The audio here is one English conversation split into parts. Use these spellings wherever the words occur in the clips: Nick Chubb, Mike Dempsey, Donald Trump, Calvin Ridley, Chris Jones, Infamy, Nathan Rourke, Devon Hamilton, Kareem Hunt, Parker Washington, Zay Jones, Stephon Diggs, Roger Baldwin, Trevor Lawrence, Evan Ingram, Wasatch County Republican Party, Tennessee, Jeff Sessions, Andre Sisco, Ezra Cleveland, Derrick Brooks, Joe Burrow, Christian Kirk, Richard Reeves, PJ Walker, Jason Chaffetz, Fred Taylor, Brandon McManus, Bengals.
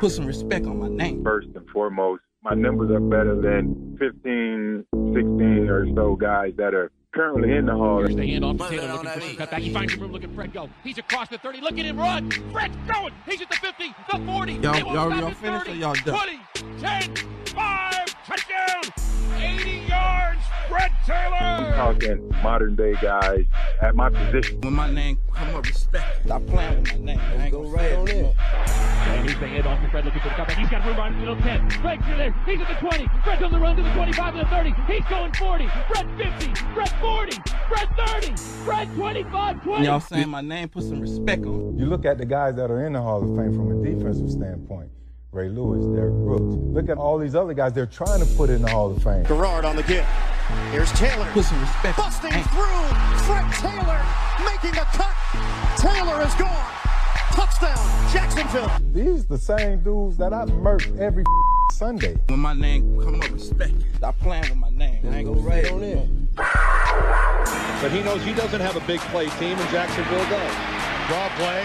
Put some respect on my name. First and foremost, my numbers are better than 15, 16 or so guys that are currently in the hall. Here's the handoff to Taylor, looking for some cutback. He finds room, looking at Fred go. He's across the 30, look at him run. Fred's going. He's at the 50, the 40. Y'all finished or y'all done? 20, 10, 5, touchdown, 80 yards, Fred Taylor. I'm talking modern day guys at my position. When my name come up, respect. Stop playing with my name. I ain't gonna say it. And he's the handoff to Fred, looking for the cutback. He's got room on the middle 10. Fred's there. He's at the 20. Fred's on the run to the 25 and the 30. He's going 40. Fred 50. Fred 40, Fred 30, Fred 25, 20. Y'all saying my name, put some respect on. You look at the guys that are in the Hall of Fame from a defensive standpoint. Ray Lewis, Derrick Brooks. Look at all these other guys they're trying to put in the Hall of Fame. Garrard on the get. Here's Taylor. Put some respect. Busting through. Fred Taylor making a cut. Taylor is gone. Touchdown, Jacksonville. These the same dudes that I murked every Sunday. When my name come up, respect. Stop playing with my name. I ain't gonna say it on it. But he knows he doesn't have a big play team, and Jacksonville does. Draw play.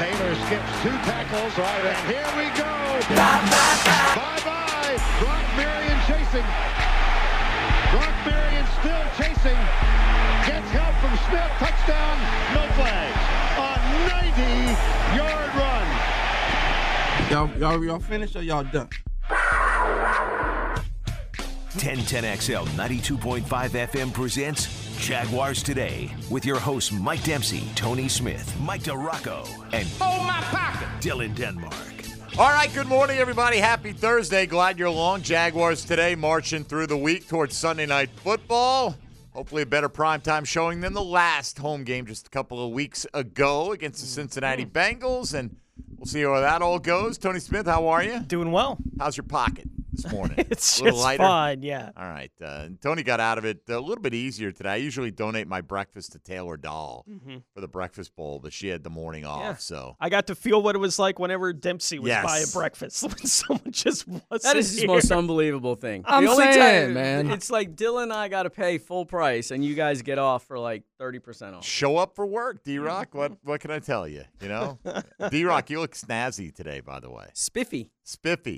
Taylor skips two tackles. Right, and here we go. Bye-bye. Brock Marion chasing. Brock Marion still chasing. Gets help from Smith. Touchdown. No flags. A 90-yard run. Y'all finished or y'all done? 1010XL 92.5 FM presents Jaguars Today with your hosts Mike Dempsey, Tony Smith, Mike DiRocco, and Dylan Denmark. All right, good morning, everybody. Happy Thursday. Glad you're along. Jaguars Today marching through the week towards Sunday Night Football. Hopefully a better primetime showing than the last home game just a couple of weeks ago against the Cincinnati Bengals. And we'll see how that all goes. Tony Smith, how are you? Doing well. How's your pocket this morning? It's a little just lighter. Fun, yeah. All right. Tony got out of it a little bit easier today. I usually donate my breakfast to Taylor Dahl for the breakfast bowl, but she had the morning off. Yeah. So I got to feel what it was like whenever Dempsey was buying breakfast when someone just wasn't That is his most unbelievable thing. I'm the only time, man. It's like Dylan and I got to pay full price, and you guys get off for like 30% off. Show up for work, D-Rock. What can I tell you? You know, D-Rock, you look snazzy today, by the way. Spiffy.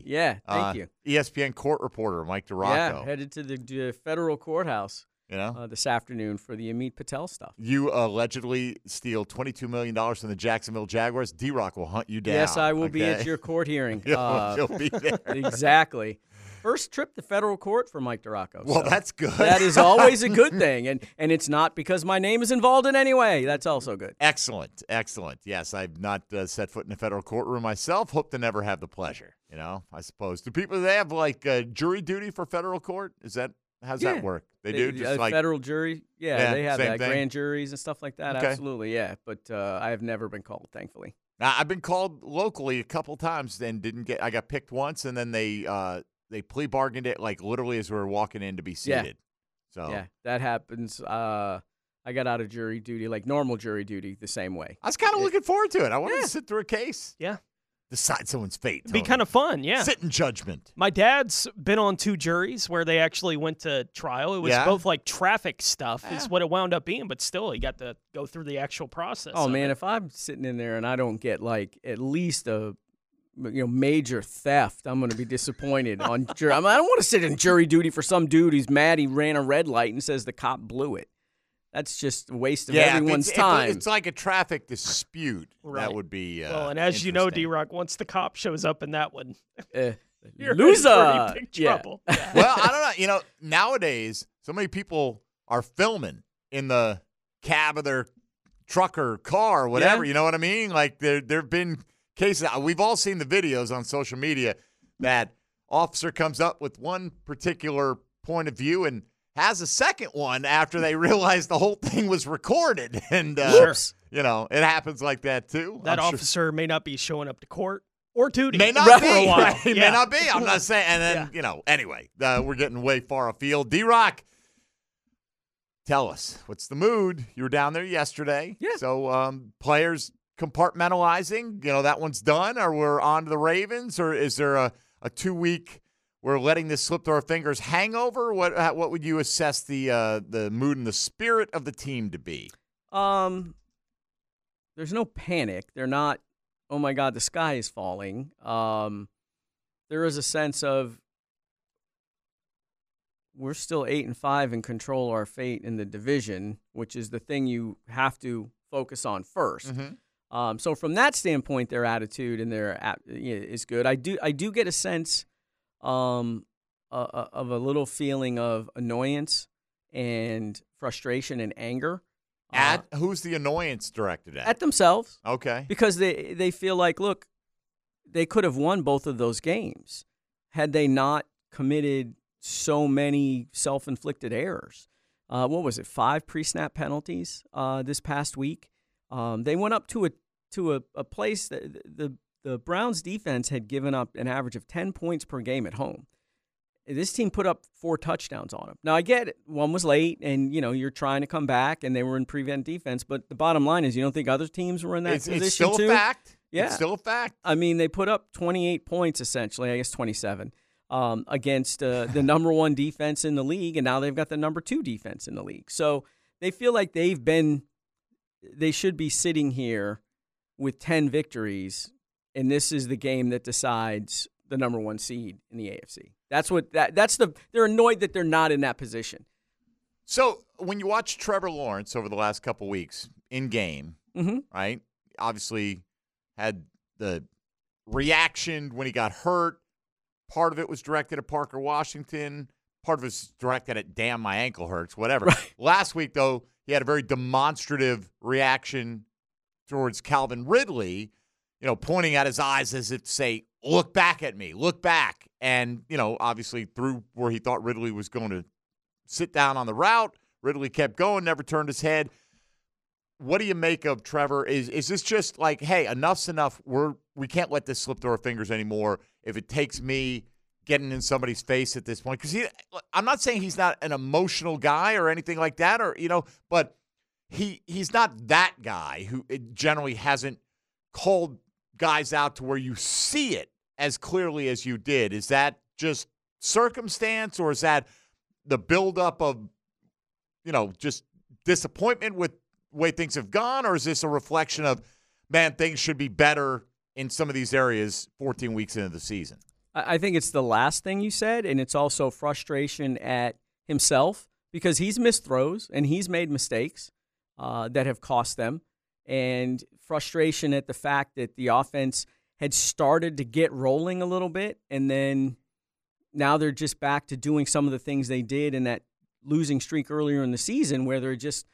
Yeah, thank you. ESPN court reporter Mike DiRocco. Yeah, headed to the federal courthouse this afternoon for the Amit Patel stuff. You allegedly steal $22 million from the Jacksonville Jaguars. D-Rock will hunt you down. Yes, I will be at your court hearing. You'll be there. Exactly. First trip to federal court for Mike DiRocco. Well, so that's good. That is always a good thing, and it's not because my name is involved in any way. That's also good. Excellent. Yes, I've not set foot in a federal courtroom myself. Hope to never have the pleasure, you know, I suppose. Do people, they have, like, jury duty for federal court? Is that, how's that work? They do? Just like federal jury? Yeah, they have that. Thing. Grand juries and stuff like that. Okay. Absolutely, yeah. But I have never been called, thankfully. I've been called locally a couple times and didn't get – I got picked once, and then they plea bargained it, like, literally as we were walking in to be seated. Yeah, so. Yeah, that happens. I got out of jury duty, like normal jury duty, the same way. I was kind of looking forward to it. I wanted to sit through a case. Yeah. Decide someone's fate. It'd be kind of fun, yeah. Sit in judgment. My dad's been on two juries where they actually went to trial. It was both, like, traffic stuff is what it wound up being, but still, he got to go through the actual process. Oh, man, if I'm sitting in there and I don't get, like, at least a major theft, I'm going to be disappointed. I don't want to sit in jury duty for some dude who's mad he ran a red light and says the cop blew it. That's just a waste of everyone's time. It's like a traffic dispute. Right. That would be well, and as you know, D-Rock, once the cop shows up in that one, you're loser. Big trouble. Yeah. Well, I don't know. You know, nowadays, so many people are filming in the cab of their truck or car or whatever. Yeah. You know what I mean? Like, there have been cases. We've all seen the videos on social media that officer comes up with one particular point of view and has a second one after they realize the whole thing was recorded. And, you know, it happens like that, too. That officer may not be showing up to court or duty. May not be. For a while. Right? Yeah. May not be. I'm not saying. And then, you know, anyway, we're getting way far afield. D-Rock, tell us, what's the mood? You were down there yesterday. Yeah. So players compartmentalizing, you know, that one's done, or we're on to the Ravens, or is there a 2-week we're letting this slip through our fingers hangover? What would you assess the mood and the spirit of the team to be? There's no panic. They're not, oh my God, the sky is falling. there is a sense of we're still 8-5 and control our fate in the division, which is the thing you have to focus on first. Mm-hmm. So from that standpoint, their attitude and their is good. I do get a sense of a little feeling of annoyance and frustration and anger. At who's the annoyance directed at? At themselves. Okay. Because they feel like, look, they could have won both of those games had they not committed so many self-inflicted errors. What was it? 5 pre-snap penalties this past week. They went up to a place that the Browns defense had given up an average of 10 points per game at home. This team put up 4 touchdowns on them. Now, I get it. One was late, and, you know, you're trying to come back, and they were in prevent defense. But the bottom line is you don't think other teams were in that position, it's still too? A fact. Yeah. It's still a fact. I mean, they put up 28 points, essentially. I guess 27 against the number 1 defense in the league, and now they've got the number 2 defense in the league. So they feel like they should be sitting here with 10 victories, and this is the game that decides the number 1 seed in the AFC. They're annoyed that they're not in that position. So when you watch Trevor Lawrence over the last couple weeks in game, mm-hmm. right? Obviously had the reaction when he got hurt. Part of it was directed at Parker Washington. Part of it was directed at damn my ankle hurts, whatever. Right. Last week though, he had a very demonstrative reaction towards Calvin Ridley, you know, pointing at his eyes as if to say, "Look back at me, look back." And, you know, obviously through where he thought Ridley was going to sit down on the route, Ridley kept going, never turned his head. What do you make of Trevor? Is this just like, hey, enough's enough. We can't let this slip through our fingers anymore if it takes me getting in somebody's face at this point? Because I'm not saying he's not an emotional guy or anything like that, or, you know, but he's not that guy who generally hasn't called guys out to where you see it as clearly as you did. Is that just circumstance, or is that the buildup of, you know, just disappointment with the way things have gone, or is this a reflection of, man, things should be better in some of these areas 14 weeks into the season? I think it's the last thing you said, and it's also frustration at himself because he's missed throws and he's made mistakes that have cost them, and frustration at the fact that the offense – had started to get rolling a little bit, and then now they're just back to doing some of the things they did in that losing streak earlier in the season where they're just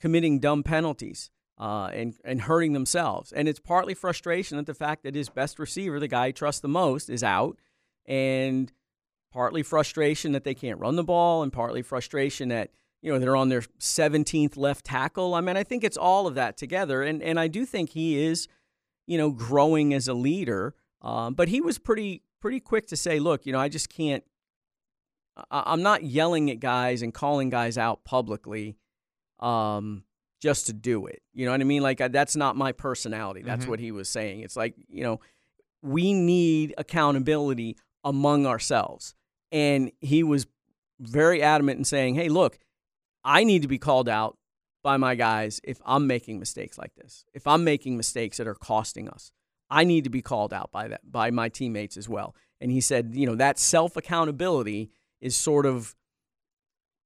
committing dumb penalties and hurting themselves. And it's partly frustration at the fact that his best receiver, the guy he trusts the most, is out, and partly frustration that they can't run the ball, and partly frustration that, you know, they're on their 17th left tackle. I mean, I think it's all of that together, and I do think he is – you know, growing as a leader. But he was pretty quick to say, look, you know, I just can't, I'm not yelling at guys and calling guys out publicly just to do it. You know what I mean? Like, that's not my personality. That's mm-hmm. what he was saying. It's like, you know, we need accountability among ourselves. And he was very adamant in saying, hey, look, I need to be called out by my guys if I'm making mistakes like this, if I'm making mistakes that are costing us. I need to be called out by that, by my teammates as well. And he said, you know, that self-accountability is sort of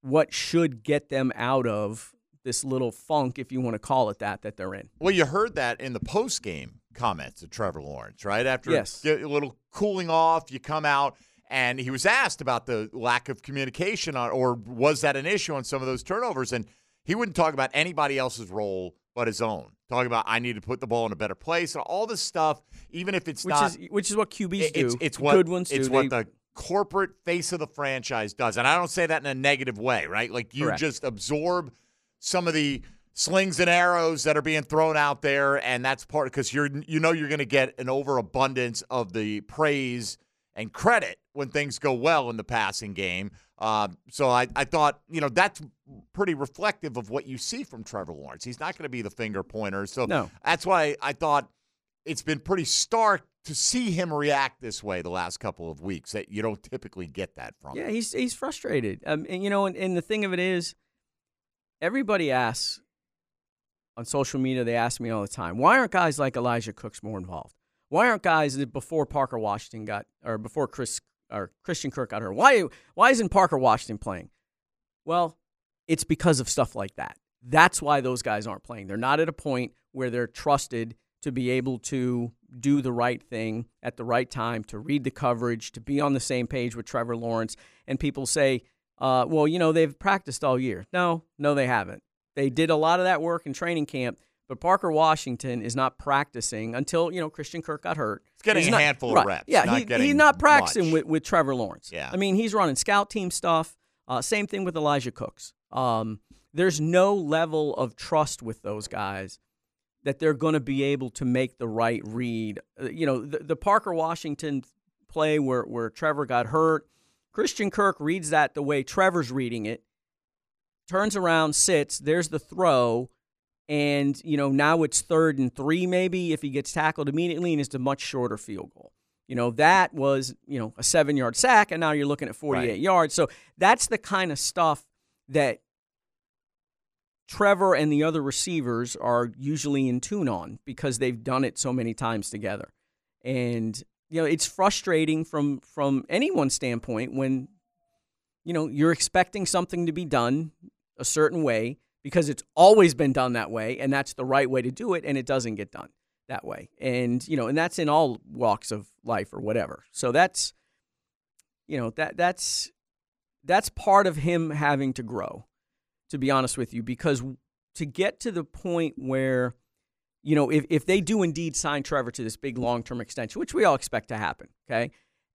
what should get them out of this little funk, if you want to call it that they're in. Well, you heard that in the post-game comments of Trevor Lawrence, right? After yes. a little cooling off, you come out, and he was asked about the lack of communication or was that an issue on some of those turnovers, and he wouldn't talk about anybody else's role but his own. Talking about, I need to put the ball in a better place and all this stuff, even if it's not. Which is what QBs do. It's what good ones do. It's what the corporate face of the franchise does. And I don't say that in a negative way, right? Like, you Correct. Just absorb some of the slings and arrows that are being thrown out there, and that's part because you're going to get an overabundance of the praise and credit when things go well in the passing game. So I thought, you know, that's pretty reflective of what you see from Trevor Lawrence. He's not going to be the finger pointer. So no. That's why I thought it's been pretty stark to see him react this way the last couple of weeks, that you don't typically get that from him. Yeah, he's frustrated. And, you know, and the thing of it is, everybody asks on social media, they ask me all the time, why aren't guys like Elijah Cooks more involved? Why aren't guys that before Parker Washington got or before Christian Kirk got hurt? Why isn't Parker Washington playing? Well, it's because of stuff like that. That's why those guys aren't playing. They're not at a point where they're trusted to be able to do the right thing at the right time, to read the coverage, to be on the same page with Trevor Lawrence. And people say, well, you know, they've practiced all year. No, they haven't. They did a lot of that work in training camp, but Parker Washington is not practicing until, you know, Christian Kirk got hurt. He's getting a handful of reps. Yeah, he's not practicing with Trevor Lawrence. Yeah. I mean, he's running scout team stuff. Same thing with Elijah Cooks. There's no level of trust with those guys that they're going to be able to make the right read. You know, the Parker Washington play where Trevor got hurt, Christian Kirk reads that the way Trevor's reading it, turns around, sits, there's the throw, and, you know, now it's 3rd and 3 maybe if he gets tackled immediately, and it's a much shorter field goal. You know, that was, you know, a 7-yard sack, and now you're looking at 48 right. yards. So that's the kind of stuff that Trevor and the other receivers are usually in tune on because they've done it so many times together. And, you know, it's frustrating from anyone's standpoint when, you know, you're expecting something to be done a certain way because it's always been done that way, and that's the right way to do it, and it doesn't get done that way. And, you know, and that's in all walks of life or whatever. So that's, you know, that's part of him having to grow, to be honest with you, because to get to the point where, you know, if they do indeed sign Trevor to this big long-term extension, which we all expect to happen, okay,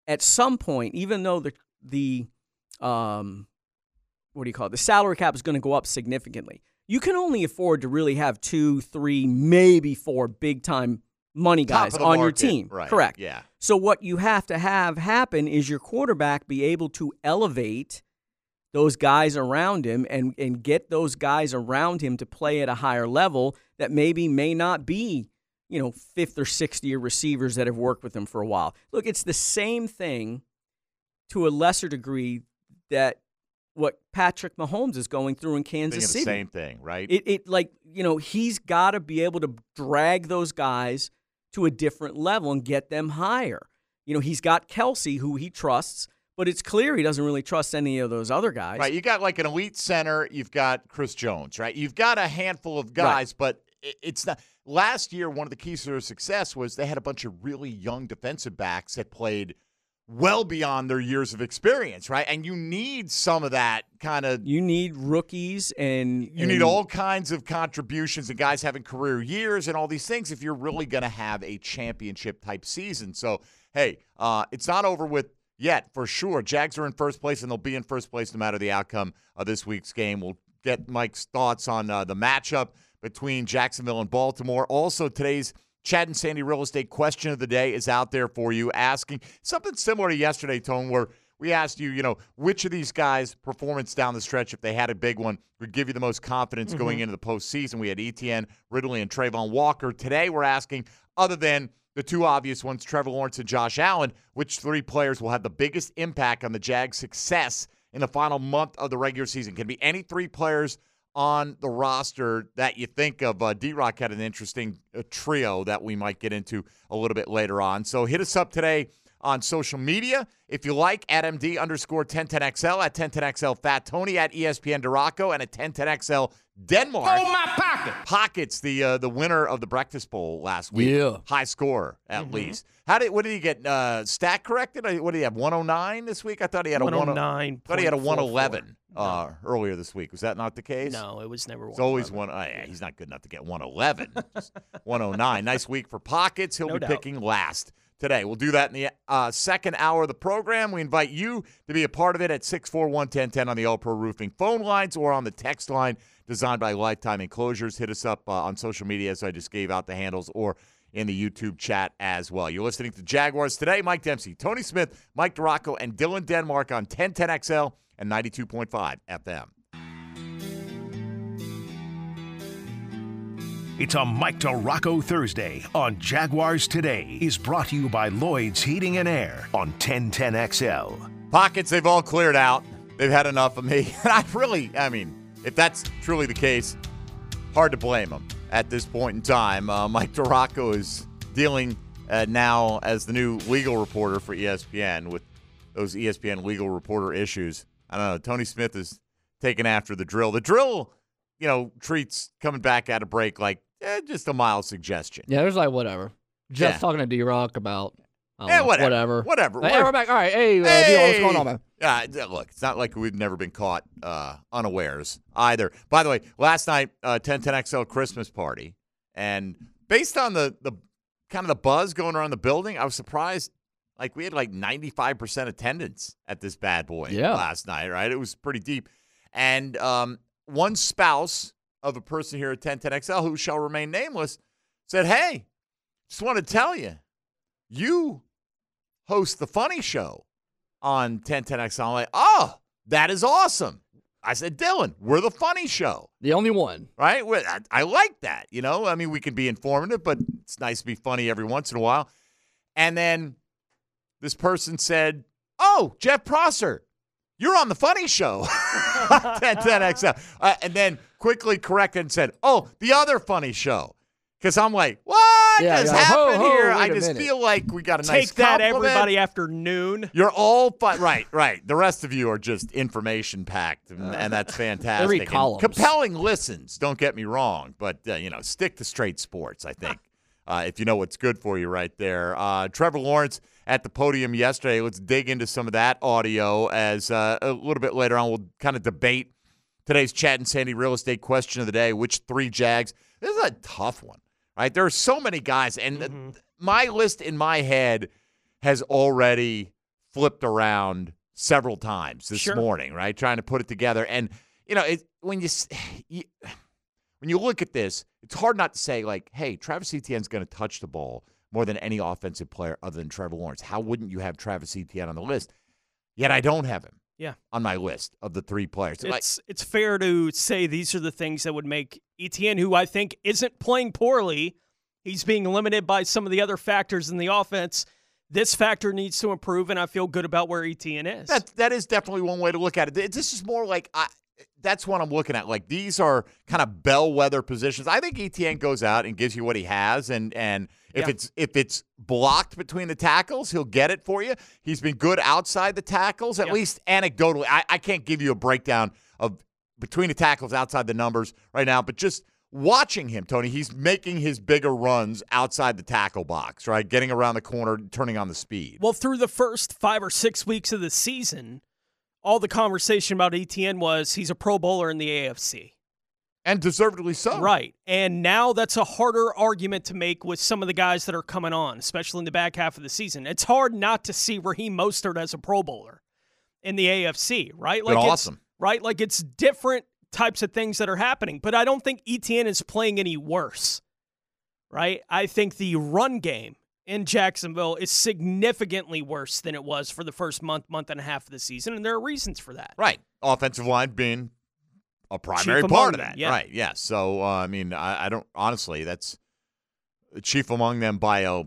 at some point, even though the salary cap is going to go up significantly, you can only afford to really have 2, 3, maybe 4 big-time money guys on your team. Right. Correct. Yeah. So what you have to have happen is your quarterback be able to elevate those guys around him and get those guys around him to play at a higher level that maybe may not be, you know, 5th or 6th-year receivers that have worked with him for a while. Look, it's the same thing to a lesser degree that what Patrick Mahomes is going through in Kansas City. The same thing, right? It like, you know, he's got to be able to drag those guys to a different level and get them higher. You know, he's got Kelsey, who he trusts, but it's clear he doesn't really trust any of those other guys. Right, you got like an elite center, you've got Chris Jones, right? You've got a handful of guys, but it's not. Last year, one of the keys to their success was they had a bunch of really young defensive backs that played well beyond their years of experience, right? And you need some of that kind of... You need rookies and... You need all kinds of contributions and guys having career years and all these things if you're really going to have a championship-type season. So, hey, it's not over with yet, for sure. Jags are in first place, and they'll be in first place no matter the outcome of this week's game. We'll get Mike's thoughts on the matchup between Jacksonville and Baltimore. Also, today's Chad and Sandy Real Estate question of the day is out there for you, asking something similar to yesterday, Tone, where we asked you, you know, which of these guys' performance down the stretch, if they had a big one, would give you the most confidence going into the postseason. We had Etienne, Ridley, and Trayvon Walker. Today we're asking, other than the two obvious ones, Trevor Lawrence and Josh Allen, which three players will have the biggest impact on the Jags' success in the final month of the regular season? Can be any three players on the roster that you think of. D-Rock had an interesting trio that we might get into a little bit later on. So hit us up today on social media, if you like, at MD_1010XL, at 1010XL Fat Tony, at ESPN DiRocco, and at 1010XL Denmark. Oh, my pocket! Pockets, the winner of the Breakfast Bowl last week. Yeah. High score, at least. What did he get? Stat corrected? What did he have, 109 this week? I thought he had a 109. Thought he had a 111 earlier this week. Was that not the case? No, it was never 111. It's always one. Yeah, he's not good enough to get 111. 109. Nice week for Pockets. He'll be picking last today. We'll do that in the second hour of the program. We invite you to be a part of it at 641-1010 on the All Pro Roofing phone lines or on the text line designed by Lifetime Enclosures. Hit us up on social media, as I just gave out the handles, or in the YouTube chat as well. You're listening to Jaguars Today. Mike Dempsey, Tony Smith, Mike DiRocco, and Dylan Denmark on 1010XL and 92.5 FM. It's a Mike DiRocco Thursday on Jaguars Today is brought to you by Lloyd's Heating and Air on 1010XL. Pockets, they've all cleared out. They've had enough of me. And I mean, if that's truly the case, hard to blame them at this point in time. Mike DiRocco is dealing now as the new legal reporter for ESPN with those ESPN legal reporter issues. I don't know. Tony Smith is taking after the drill. The drill, you know, treats coming back at a break like just a mild suggestion. Yeah, there's like whatever. Just talking to D-Rock about whatever. Like, hey, we're back. All right. Hey, D-Rock, what's going on, man? Look, it's not like we've never been caught unawares either. By the way, last night, 1010XL Christmas party. And based on the kind of the buzz going around the building, I was surprised. Like, we had like 95% attendance at this bad boy last night, right? It was pretty deep. And one spouse of a person here at 1010XL, who shall remain nameless, said, hey, just want to tell you, you host the funny show on 1010XL. I'm like, oh, that is awesome. I said, Dylan, we're the funny show. The only one. Right? I like that, you know? I mean, we can be informative, but it's nice to be funny every once in a while. And then this person said, oh, Jeff Prosser, you're on the funny show. 1010XL. And then quickly corrected and said, oh, the other funny show. Because I'm like, what has happened here? I just feel like we got a nice compliment. Take that, everybody, after noon. You're all fun. Right. The rest of you are just information-packed, and that's fantastic. 3 columns. Compelling listens, don't get me wrong, but, you know, stick to straight sports, I think, if you know what's good for you right there. Trevor Lawrence at the podium yesterday. Let's dig into some of that audio as a little bit later on we'll kind of debate today's Chad and Sandy real estate question of the day, which 3 Jags. This is a tough one. Right? There are so many guys, and my list in my head has already flipped around several times this morning, right? Trying to put it together. And, you know, when you look at this, it's hard not to say, like, hey, Travis Etienne's going to touch the ball more than any offensive player other than Trevor Lawrence. How wouldn't you have Travis Etienne on the list? Yet I don't have him on my list of the 3 players. It's fair to say these are the things that would make Etienne, who I think isn't playing poorly, he's being limited by some of the other factors in the offense. This factor needs to improve, and I feel good about where Etienne is. That is definitely one way to look at it. This is more like that's what I'm looking at. Like, these are kind of bellwether positions. I think Etienne goes out and gives you what he has, and if it's blocked between the tackles, he'll get it for you. He's been good outside the tackles, at least anecdotally. I can't give you a breakdown of between the tackles outside the numbers right now, but just watching him, Tony, he's making his bigger runs outside the tackle box, right? Getting around the corner, turning on the speed. Well, through the first 5 or 6 weeks of the season, all the conversation about Etienne was he's a Pro Bowler in the AFC. And deservedly so. Right. And now that's a harder argument to make with some of the guys that are coming on, especially in the back half of the season. It's hard not to see Raheem Mostert as a Pro Bowler in the AFC, right? Like, awesome. Right? Like, it's different types of things that are happening. But I don't think Etienne is playing any worse, right? I think the run game in Jacksonville is significantly worse than it was for the first month and a half of the season, and there are reasons for that. Right. Offensive line being a primary part of that. Yeah. Right, yeah. So, I mean, I don't – honestly, that's chief among them by a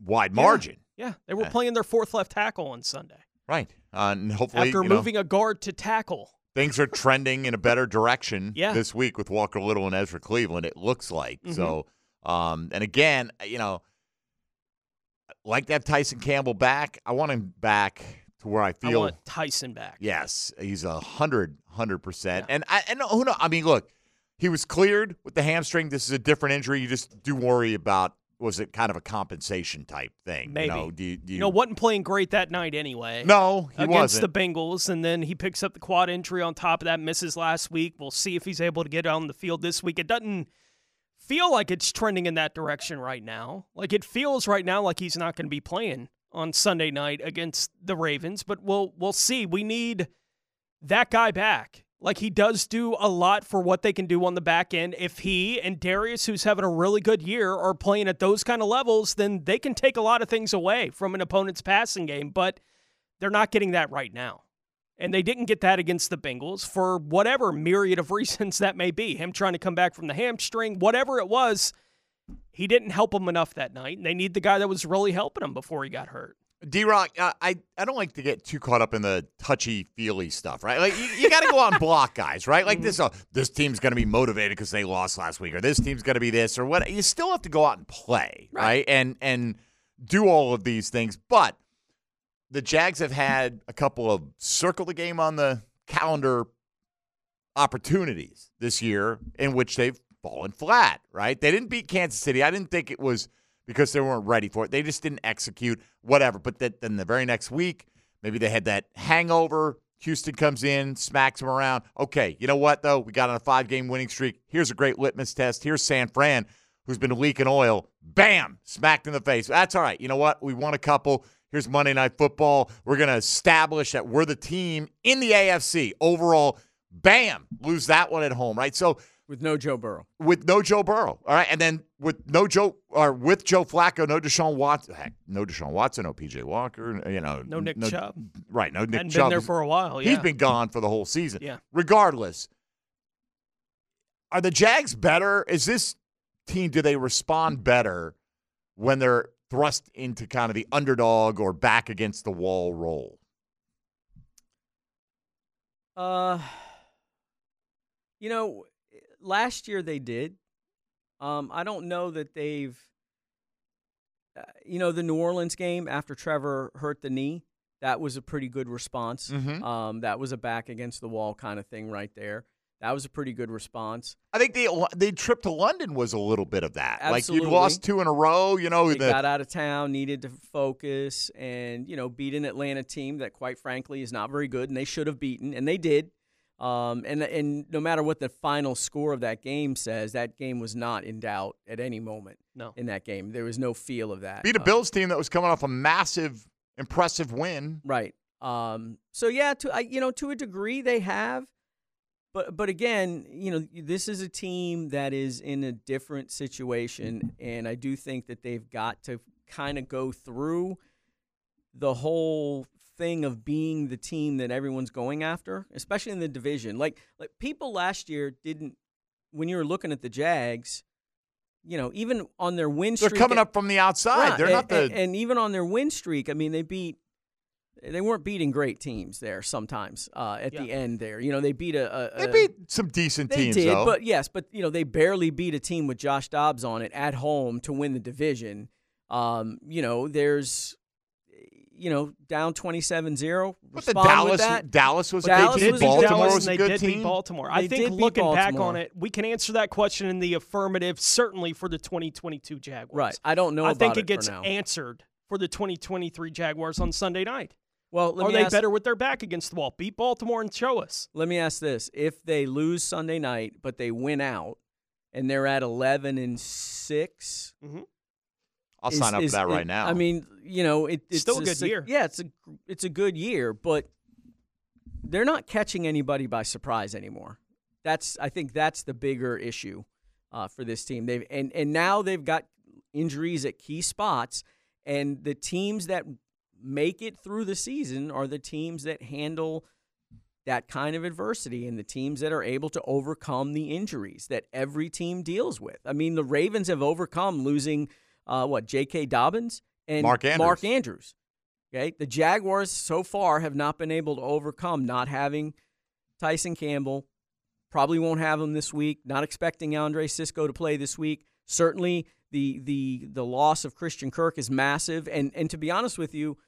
wide margin. Yeah. They were playing their 4th left tackle on Sunday. Right. And hopefully, after moving a guard to tackle. Things are trending in a better direction this week with Walker Little and Ezra Cleveland, it looks like. Mm-hmm. So, and again, you know, like to have Tyson Campbell back. I want him back to where I feel. I want Tyson back. Yes, he's 100%. Yeah. And who knows? I mean, look, he was cleared with the hamstring. This is a different injury. You just do worry about, was it kind of a compensation type thing? Maybe. You know, wasn't playing great that night anyway. No, he wasn't. Against the Bengals, and then he picks up the quad injury on top of that, misses last week. We'll see if he's able to get on the field this week. It doesn't feel like it's trending in that direction right now. Like, it feels right now like he's not going to be playing on Sunday night against the Ravens, but we'll see. We need that guy back. Like, he does do a lot for what they can do on the back end. If he and Darius, who's having a really good year, are playing at those kind of levels, then they can take a lot of things away from an opponent's passing game, but they're not getting that right now. And they didn't get that against the Bengals for whatever myriad of reasons that may be. Him trying to come back from the hamstring, whatever it was, he didn't help them enough that night. And they need the guy that was really helping them before he got hurt. D-Rock, I don't like to get too caught up in the touchy-feely stuff, right? Like, you got to go out and block guys, right? Like, this team's going to be motivated because they lost last week, or this team's going to be this, or what. You still have to go out and play, right? And do all of these things. But the Jags have had a couple of circle the game on the calendar opportunities this year in which they've fallen flat, right? They didn't beat Kansas City. I didn't think it was because they weren't ready for it. They just didn't execute, whatever. But then the very next week, maybe they had that hangover. Houston comes in, smacks them around. Okay, you know what, though? We got on a 5-game winning streak. Here's a great litmus test. Here's San Fran, who's been leaking oil. Bam! Smacked in the face. That's all right. You know what? We won a couple. Here's Monday Night Football. We're going to establish that we're the team in the AFC. Overall, bam! Lose that one at home, right? So with no Joe Burrow. With no Joe Burrow. All right, and then with Joe Flacco, no Deshaun Watson. Heck, no Deshaun Watson, no PJ Walker, no Nick Chubb. Right, no Nick Chubb. Hadn't been there for a while, yeah. He's been gone for the whole season. Yeah. Regardless, are the Jags better? Is this team, do they respond better when they're thrust into kind of the underdog or back against the wall role? Last year they did. I don't know that they've the New Orleans game after Trevor hurt the knee, that was a pretty good response. Mm-hmm. That was a back against the wall kind of thing right there. That was a pretty good response. I think the trip to London was a little bit of that. Absolutely. Like you'd lost 2 in a row. They got out of town, needed to focus, and beat an Atlanta team that quite frankly is not very good, and they should have beaten, and they did. And no matter what the final score of that game says, that game was not in doubt at any moment. No. In that game, there was no feel of that. Beat a Bills team that was coming off a massive, impressive win. Right. So yeah, to a degree they have, but again, this is a team that is in a different situation, and I do think that they've got to kind of go through the whole thing of being the team that everyone's going after, especially in the division. Like people last year didn't, when you were looking at the Jags, even on their win streak. They're coming up from the outside. Right, and even on their win streak, I mean, they weren't beating great teams there sometimes at the end there. They beat they beat some decent teams, did, though. But yes, they barely beat a team with Josh Dobbs on it at home to win the division. There's... down 27-0. But the Dallas was a good team. Baltimore was a good team. They did beat Baltimore. I think looking back on it, we can answer that question in the affirmative, certainly for the 2022 Jaguars. Right. I don't know about it for now. I think it gets answered for the 2023 Jaguars on Sunday night. Well, are they better with their back against the wall? Beat Baltimore and show us. Let me ask this. If they lose Sunday night, but they win out, and they're at 11-6, mm-hmm. I'll sign up for that right now. I mean, it's still a good year. Yeah, it's a good year, but they're not catching anybody by surprise anymore. I think that's the bigger issue for this team. And now they've got injuries at key spots, and the teams that make it through the season are the teams that handle that kind of adversity and the teams that are able to overcome the injuries that every team deals with. I mean, the Ravens have overcome losing – J.K. Dobbins and Mark Andrews. Okay, the Jaguars so far have not been able to overcome not having Tyson Campbell. Probably won't have him this week. Not expecting Andre Cisco to play this week. Certainly, the loss of Christian Kirk is massive. And to be honest with you,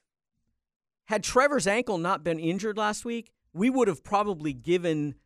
had Trevor's ankle not been injured last week, we would have probably given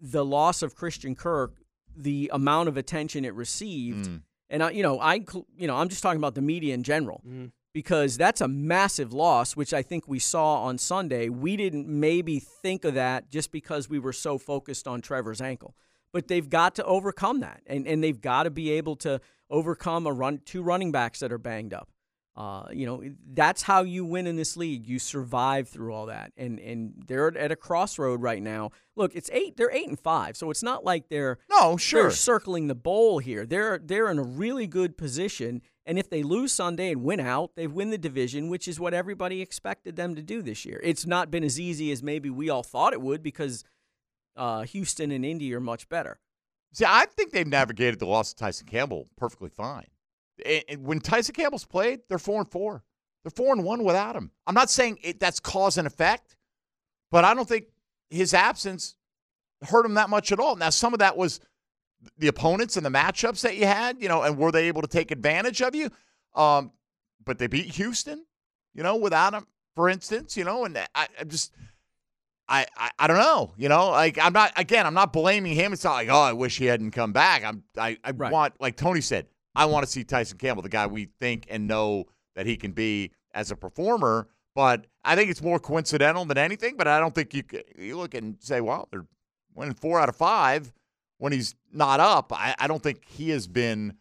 the loss of Christian Kirk the amount of attention it received. Mm. And I'm just talking about the media in general because that's a massive loss, which I think we saw on Sunday. We didn't maybe think of that just because we were so focused on Trevor's ankle. But they've got to overcome that, and they've got to be able to overcome two running backs that are banged up. That's how you win in this league. You survive through all that, and they're at a crossroad right now. Look, it's 8. They're 8-5, so it's not like they're circling the bowl here. They're in a really good position, and if they lose Sunday and win out, they win the division, which is what everybody expected them to do this year. It's not been as easy as maybe we all thought it would because Houston and Indy are much better. See, I think they've navigated the loss of Tyson Campbell perfectly fine. And when Tyson Campbell's played, they're 4-4. They're 4-1 without him. I'm not saying that's cause and effect, but I don't think his absence hurt him that much at all. Now, some of that was the opponents and the matchups that you had, and were they able to take advantage of you? but they beat Houston, you know, without him, for instance, you know, and I don't know, you know, like I'm not blaming him. It's not like, oh, I wish he hadn't come back. I want, like Tony said, I want to see Tyson Campbell, the guy we think and know that he can be as a performer. But I think it's more coincidental than anything. But I don't think you look and say, well, they're winning 4 out of 5 when he's not up. I don't think he has been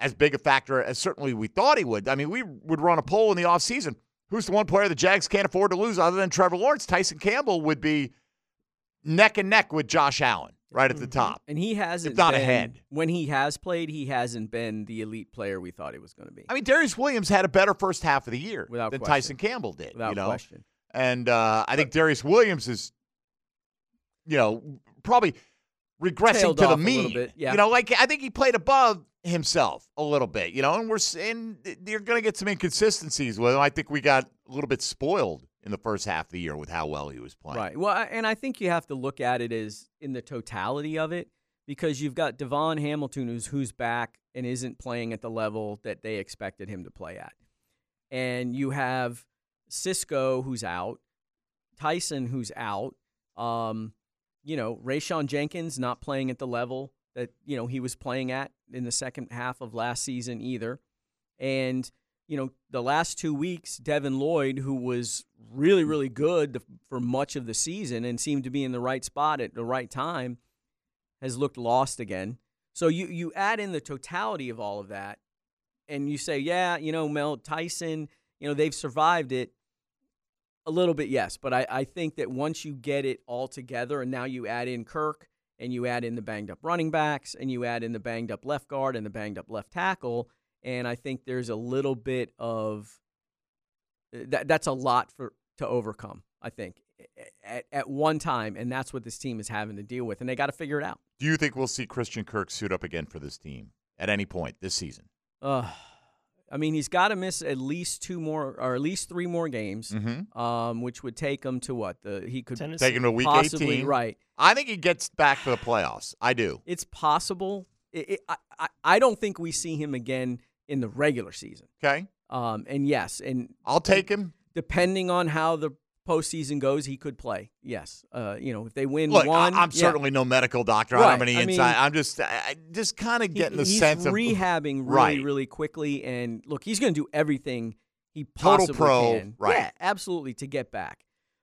as big a factor as certainly we thought he would. I mean, we would run a poll in the offseason. Who's the one player the Jags can't afford to lose other than Trevor Lawrence? Tyson Campbell would be neck and neck with Josh Allen right at the top. And he hasn't been ahead. When he has played, he hasn't been the elite player we thought he was going to be. I mean, Darius Williams had a better first half of the year than Tyson Campbell did. Without question. And I think Darius Williams is, you know, probably regressing to the mean. Yeah. You know, like I think he played above himself a little bit, you know, and you're going to get some inconsistencies with him. I think we got a little bit spoiled in the first half of the year with how well he was playing. Right. Well, and I think you have to look at it as in the totality of it, because you've got Devon Hamilton who's back and isn't playing at the level that they expected him to play at. And you have Cisco who's out, Tyson who's out, you know, Rayshon Jenkins not playing at the level that, you know, he was playing at in the second half of last season either. And, you know, the last 2 weeks, Devin Lloyd, who was really, really good for much of the season and seemed to be in the right spot at the right time, has looked lost again. So you add in the totality of all of that, and you say, yeah, you know, Mel, Tyson, you know, they've survived it a little bit, yes. But I think that once you get it all together, and now you add in Kirk, and you add in the banged-up running backs, and you add in the banged-up left guard and the banged-up left tackle, and I think there's a little bit of that's a lot to overcome, I think, at one time, and that's what this team is having to deal with, and they got to figure it out. Do you think we'll see Christian Kirk suit up again for this team at any point this season? I mean, he's got to miss at least 3 more games, which would take him to what? He could Tennessee. Take him to week possibly, 18. Right. I think he gets back to the playoffs. I do. It's possible. I don't think we see him again in the regular season. Okay. And yes, and I'll take him. Depending on how the postseason goes, he could play. Yes. You know, if they win one. I'm certainly no medical doctor. Right. I don't have any insight. I'm just kind of getting the sense of rehabbing really quickly. And look, he's going to do everything he possibly can. Right. Yeah, absolutely, to get back.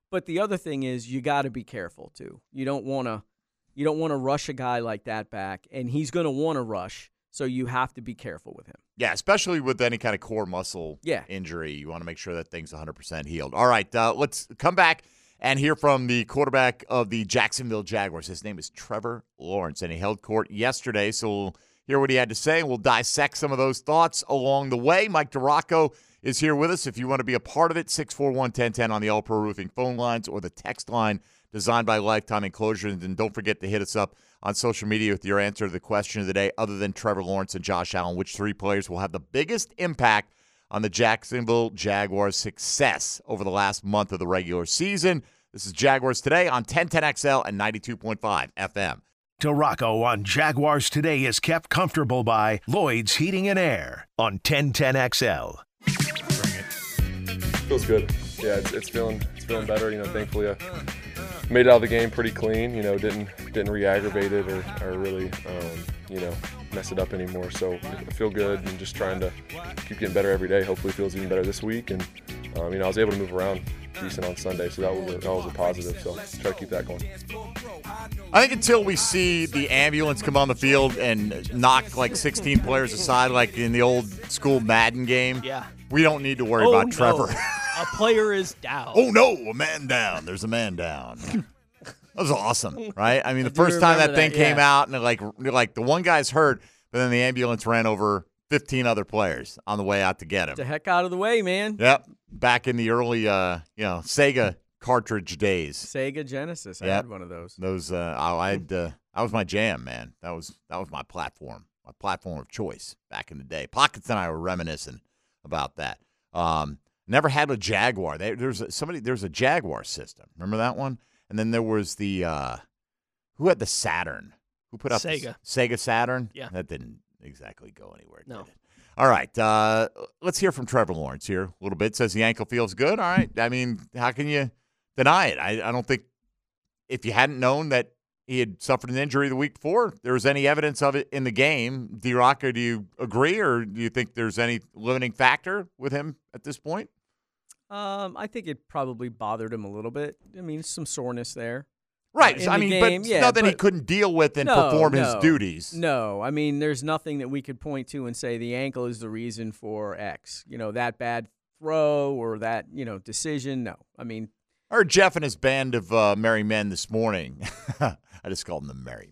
But the other thing is, you got to be careful too. You don't want to rush a guy like that back, and he's going to want to rush, so you have to be careful with him. Yeah, especially with any kind of core muscle injury. You want to make sure that thing's 100% healed. All right, let's come back and hear from the quarterback of the Jacksonville Jaguars. His name is Trevor Lawrence, and he held court yesterday, so we'll hear what he had to say, and we'll dissect some of those thoughts along the way. Mike DiRocco is here with us. If you want to be a part of it, 641-1010 on the All Pro Roofing phone lines or the text line designed by Lifetime Enclosures. And don't forget to hit us up on social media with your answer to the question of the day. Other than Trevor Lawrence and Josh Allen, which three players will have the biggest impact on the Jacksonville Jaguars' success over the last month of the regular season? This is Jaguars Today on 1010XL and 92.5 FM. DiRocco on Jaguars Today is kept comfortable by Lloyd's Heating and Air on 1010XL. Feels good. Yeah, it's feeling better. You know, thankfully I made it out of the game pretty clean. You know, didn't re-aggravate it or really you know, mess it up anymore. So I feel good and just trying to keep getting better every day. Hopefully, it feels even better this week. And you know, I was able to move around decent on Sunday, so that was a positive. So try to keep that going. I think until we see the ambulance come on the field and knock like 16 players aside, like in the old school Madden game, we don't need to worry about Trevor. A player is down. Oh, no, a man down. There's a man down. That was awesome, right? I mean, the first time that thing came out, and like the one guy's hurt, but then the ambulance ran over 15 other players on the way out to get him. Get the heck out of the way, man. Yep. Back in the early, you know, Sega cartridge days. Sega Genesis. I had one of those. Those, that was my jam, man. That was my platform of choice back in the day. Pockets and I were reminiscing about that. Never had a Jaguar. There's a Jaguar system. Remember that one? And then there was the who had the Saturn? Who put up Sega Saturn? Yeah, that didn't exactly go anywhere. No. Did it? All right, let's hear from Trevor Lawrence here a little bit. Says the ankle feels good. All right, I mean, how can you deny it? I don't think if you hadn't known that he had suffered an injury the week before, there was any evidence of it in the game. DiRocco, do you agree, or do you think there's any limiting factor with him at this point? I think it probably bothered him a little bit. I mean, some soreness there. Right. I mean, game, but yeah, nothing he couldn't deal with and perform his duties. No, I mean, there's nothing that we could point to and say the ankle is the reason for X. You know, that bad throw or that, you know, decision. No, I mean. I heard Jeff and his band of merry men this morning. I just called them the merry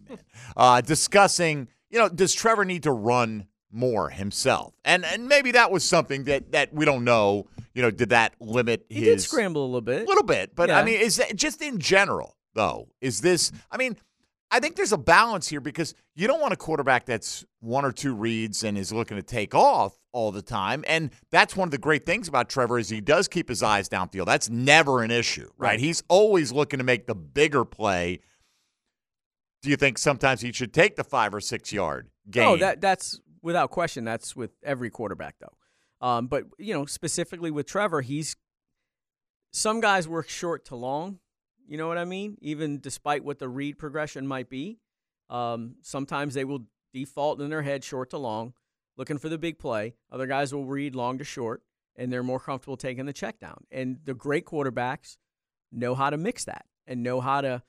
men. Discussing, you know, does Trevor need to run more himself? And maybe that was something that we don't know. You know, did that limit his. He did scramble a little bit. A little bit. But, yeah. I mean, is that just in general? Though, is this – I mean, I think there's a balance here because you don't want a quarterback that's one or two reads and is looking to take off all the time, and that's one of the great things about Trevor is he does keep his eyes downfield. That's never an issue, right? He's always looking to make the bigger play. Do you think sometimes he should take the 5 or 6 yard gain? Oh, that's – without question, that's with every quarterback, though. But, you know, specifically with Trevor, he's – some guys work short to long. You know what I mean? Even despite what the read progression might be, sometimes they will default in their head short to long, looking for the big play. Other guys will read long to short, and they're more comfortable taking the check down. And the great quarterbacks know how to mix that and know how to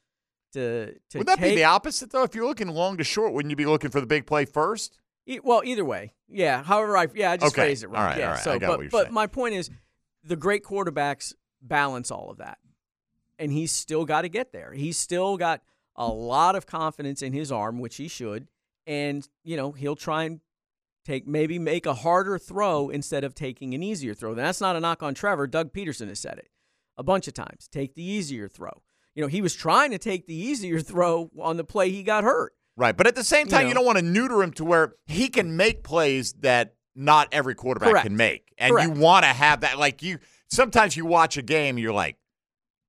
Would that be the opposite, though? If you're looking long to short, wouldn't you be looking for the big play first? Well, either way. Yeah, however I just phrased it wrong. All right, yeah, all right. So, but my point is the great quarterbacks balance all of that. And he's still got to get there. He's still got a lot of confidence in his arm, which he should. And, you know, he'll try and maybe make a harder throw instead of taking an easier throw. That's not a knock on Trevor. Doug Peterson has said it a bunch of times. Take the easier throw. You know, he was trying to take the easier throw on the play he got hurt. Right. But at the same time, you don't want to neuter him to where he can make plays that not every quarterback can make. And you want to have that. Like, you sometimes you watch a game, you're like,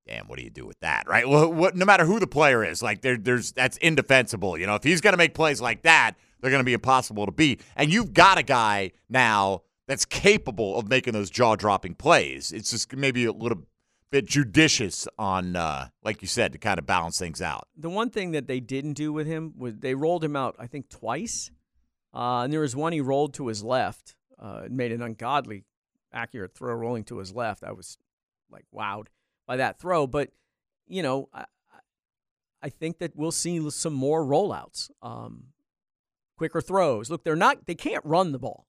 damn, what do you do with that, right? Well, no matter who the player is, like that's indefensible. You know, if he's going to make plays like that, they're going to be impossible to beat. And you've got a guy now that's capable of making those jaw-dropping plays. It's just maybe a little bit judicious on, like you said, to kind of balance things out. The one thing that they didn't do with him was they rolled him out, I think, twice. And there was one he rolled to his left, made an ungodly accurate throw rolling to his left. I was like, wowed by that throw, but you know, I think that we'll see some more rollouts, quicker throws. Look, they can't run the ball.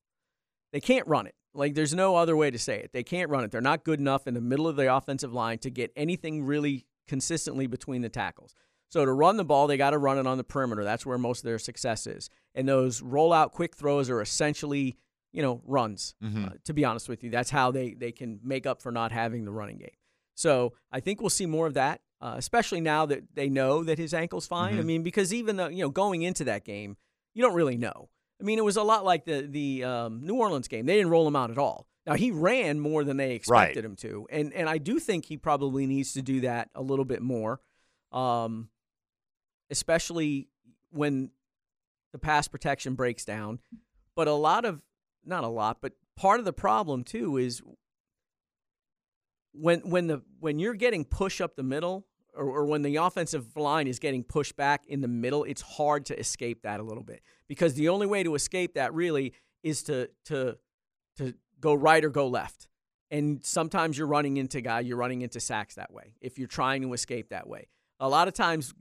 They can't run it. Like, there's no other way to say it. They can't run it. They're not good enough in the middle of the offensive line to get anything really consistently between the tackles. So to run the ball, they got to run it on the perimeter. That's where most of their success is. And those rollout quick throws are essentially, you know, runs. Mm-hmm. To be honest with you, that's how they can make up for not having the running game. So I think we'll see more of that, especially now that they know that his ankle's fine. Mm-hmm. I mean, because even though, you know, going into that game, you don't really know. I mean, it was a lot like the New Orleans game. They didn't roll him out at all. Now, he ran more than they expected him to, and I do think he probably needs to do that a little bit more, especially when the pass protection breaks down. But part of the problem, too, is when you're getting push up the middle or when the offensive line is getting pushed back in the middle, it's hard to escape that a little bit because the only way to escape that really is to go right or go left. And sometimes you're running into sacks that way if you're trying to escape that way. A lot of times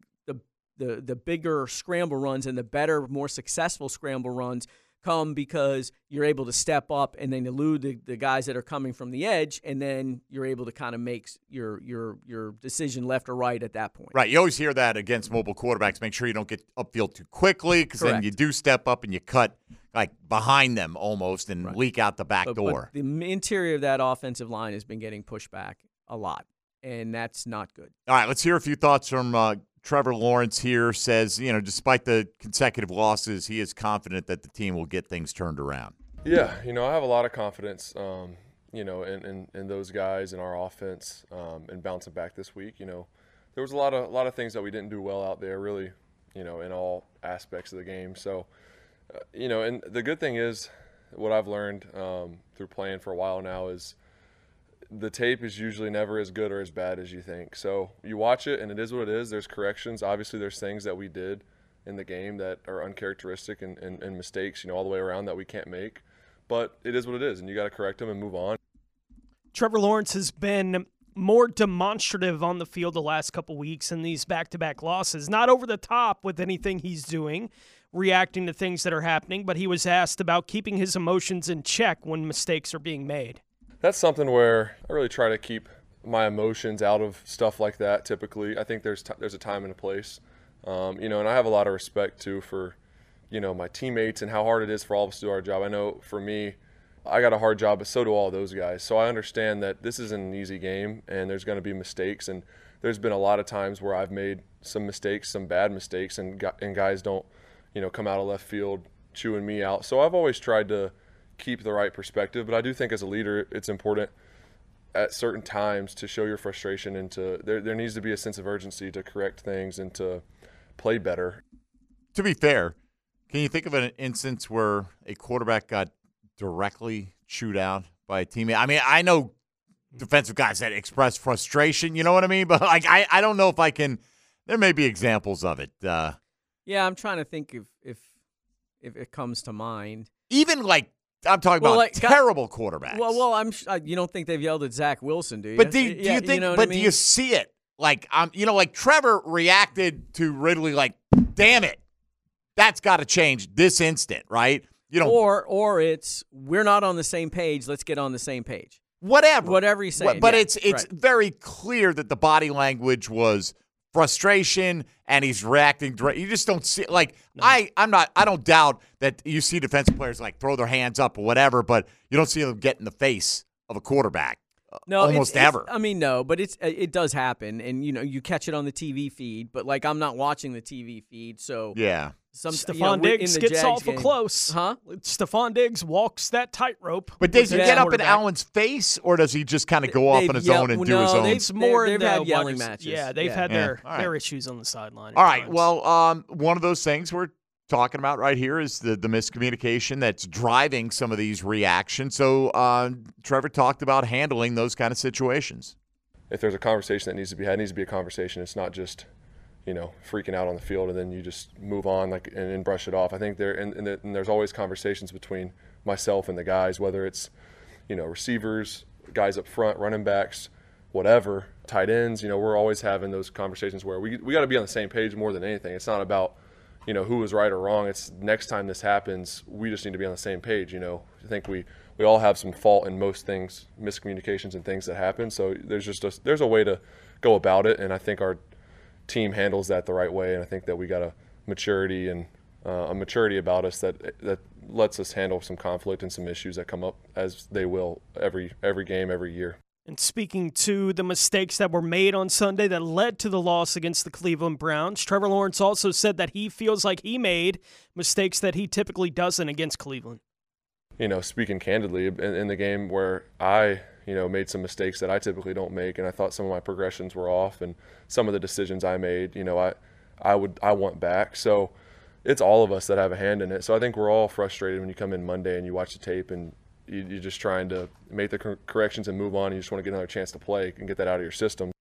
the bigger scramble runs and the better, more successful scramble runs come because you're able to step up and then elude the guys that are coming from the edge, and then you're able to kind of make your decision left or right at that point. Right. You always hear that against mobile quarterbacks. Make sure you don't get upfield too quickly because then you do step up and you cut like behind them almost and leak out the back door. But the interior of that offensive line has been getting pushed back a lot, and that's not good. All right, let's hear a few thoughts from Trevor Lawrence here. Says, you know, despite the consecutive losses, he is confident that the team will get things turned around. Yeah, you know, I have a lot of confidence, you know, in those guys and our offense, and bouncing back this week. You know, there was a lot of things that we didn't do well out there, really, you know, in all aspects of the game. So, you know, and the good thing is what I've learned through playing for a while now is the tape is usually never as good or as bad as you think. So you watch it, and it is what it is. There's corrections. Obviously, there's things that we did in the game that are uncharacteristic and mistakes, you know, all the way around that we can't make. But it is what it is, and you got to correct them and move on. Trevor Lawrence has been more demonstrative on the field the last couple weeks in these back-to-back losses. Not over the top with anything he's doing, reacting to things that are happening, but he was asked about keeping his emotions in check when mistakes are being made. That's something where I really try to keep my emotions out of stuff like that typically. I think there's a time and a place. You know, and I have a lot of respect too for, you know, my teammates and how hard it is for all of us to do our job. I know for me, I got a hard job, but so do all those guys. So I understand that this isn't an easy game and there's going to be mistakes. And there's been a lot of times where I've made some mistakes, some bad mistakes, and guys don't, you know, come out of left field chewing me out. So I've always tried to keep the right perspective, but I do think as a leader, it's important at certain times to show your frustration and to there needs to be a sense of urgency to correct things and to play better. To be fair, can you think of an instance where a quarterback got directly chewed out by a teammate? I mean, I know defensive guys that express frustration, you know what I mean? But like, I don't know if I can, there may be examples of it. Yeah, I'm trying to think if it comes to mind. Even like, I'm talking about like, terrible quarterbacks. Well, you don't think they've yelled at Zach Wilson, do you? But do you think? You know but I mean? Do you see it? Like, you know, like Trevor reacted to Ridley, like, damn it, that's got to change this instant, right? You know, or it's we're not on the same page. Let's get on the same page. Whatever he's saying. But yeah, it's right. Very clear that the body language was frustration, and he's reacting. You just don't see, like, no. I don't doubt that you see defensive players like throw their hands up or whatever, but you don't see them get in the face of a quarterback. No, almost ever. I mean, no, but it does happen, and you know you catch it on the TV feed. But like, I'm not watching the TV feed, so yeah. Stephon Diggs gets awful close, huh? Stephon Diggs walks that tightrope. But does he get up in Allen's face, or does he just kind of go off on his own and do his own? It's more they've had yelling matches. Yeah, they've had their issues on the sideline. All right, well, one of those things we're talking about right here is the miscommunication that's driving some of these reactions. So Trevor talked about handling those kind of situations. If there's a conversation that needs to be had, it needs to be a conversation. It's not just, you know, freaking out on the field and then you just move on like and brush it off. I think and there's always conversations between myself and the guys, whether it's, you know, receivers, guys up front, running backs, whatever, tight ends. You know, we're always having those conversations where we got to be on the same page more than anything. It's not about, you know, who was right or wrong. It's next time this happens, we just need to be on the same page. You know, I think we all have some fault in most things, miscommunications and things that happen. So there's just there's a way to go about it, and I think our team handles that the right way, and I think that we got a maturity and about us that lets us handle some conflict and some issues that come up, as they will every game, every year. And speaking to the mistakes that were made on Sunday that led to the loss against the Cleveland Browns, Trevor Lawrence also said that he feels like he made mistakes that he typically doesn't against Cleveland. You know, speaking candidly, in the game where I, you know, made some mistakes that I typically don't make, and I thought some of my progressions were off and some of the decisions I made, you know, I want back. So it's all of us that have a hand in it. So I think we're all frustrated when you come in Monday and you watch the tape and you're just trying to make the corrections and move on. And you just want to get another chance to play and get that out of your system.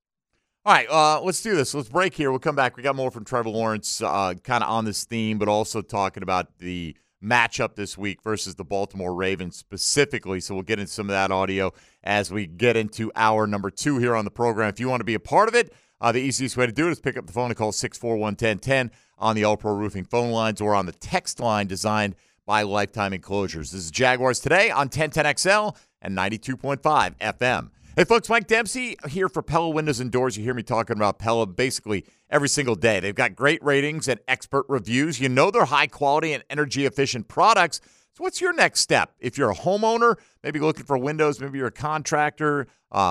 All right, let's do this. Let's break here. We'll come back. We got more from Trevor Lawrence kind of on this theme, but also talking about the matchup this week versus the Baltimore Ravens specifically. So we'll get into some of that audio as we get into hour number 2 here on the program. If you want to be a part of it, the easiest way to do it is pick up the phone and call 641-1010 on the All-Pro Roofing phone lines or on the text line designed by Lifetime Enclosures. This is Jaguars Today on 1010XL and 92.5 FM. Hey, folks, Mike Dempsey here for Pella Windows and Doors. You hear me talking about Pella basically every single day. They've got great ratings and expert reviews. You know they're high-quality and energy-efficient products. So what's your next step? If you're a homeowner, maybe looking for windows, maybe you're a contractor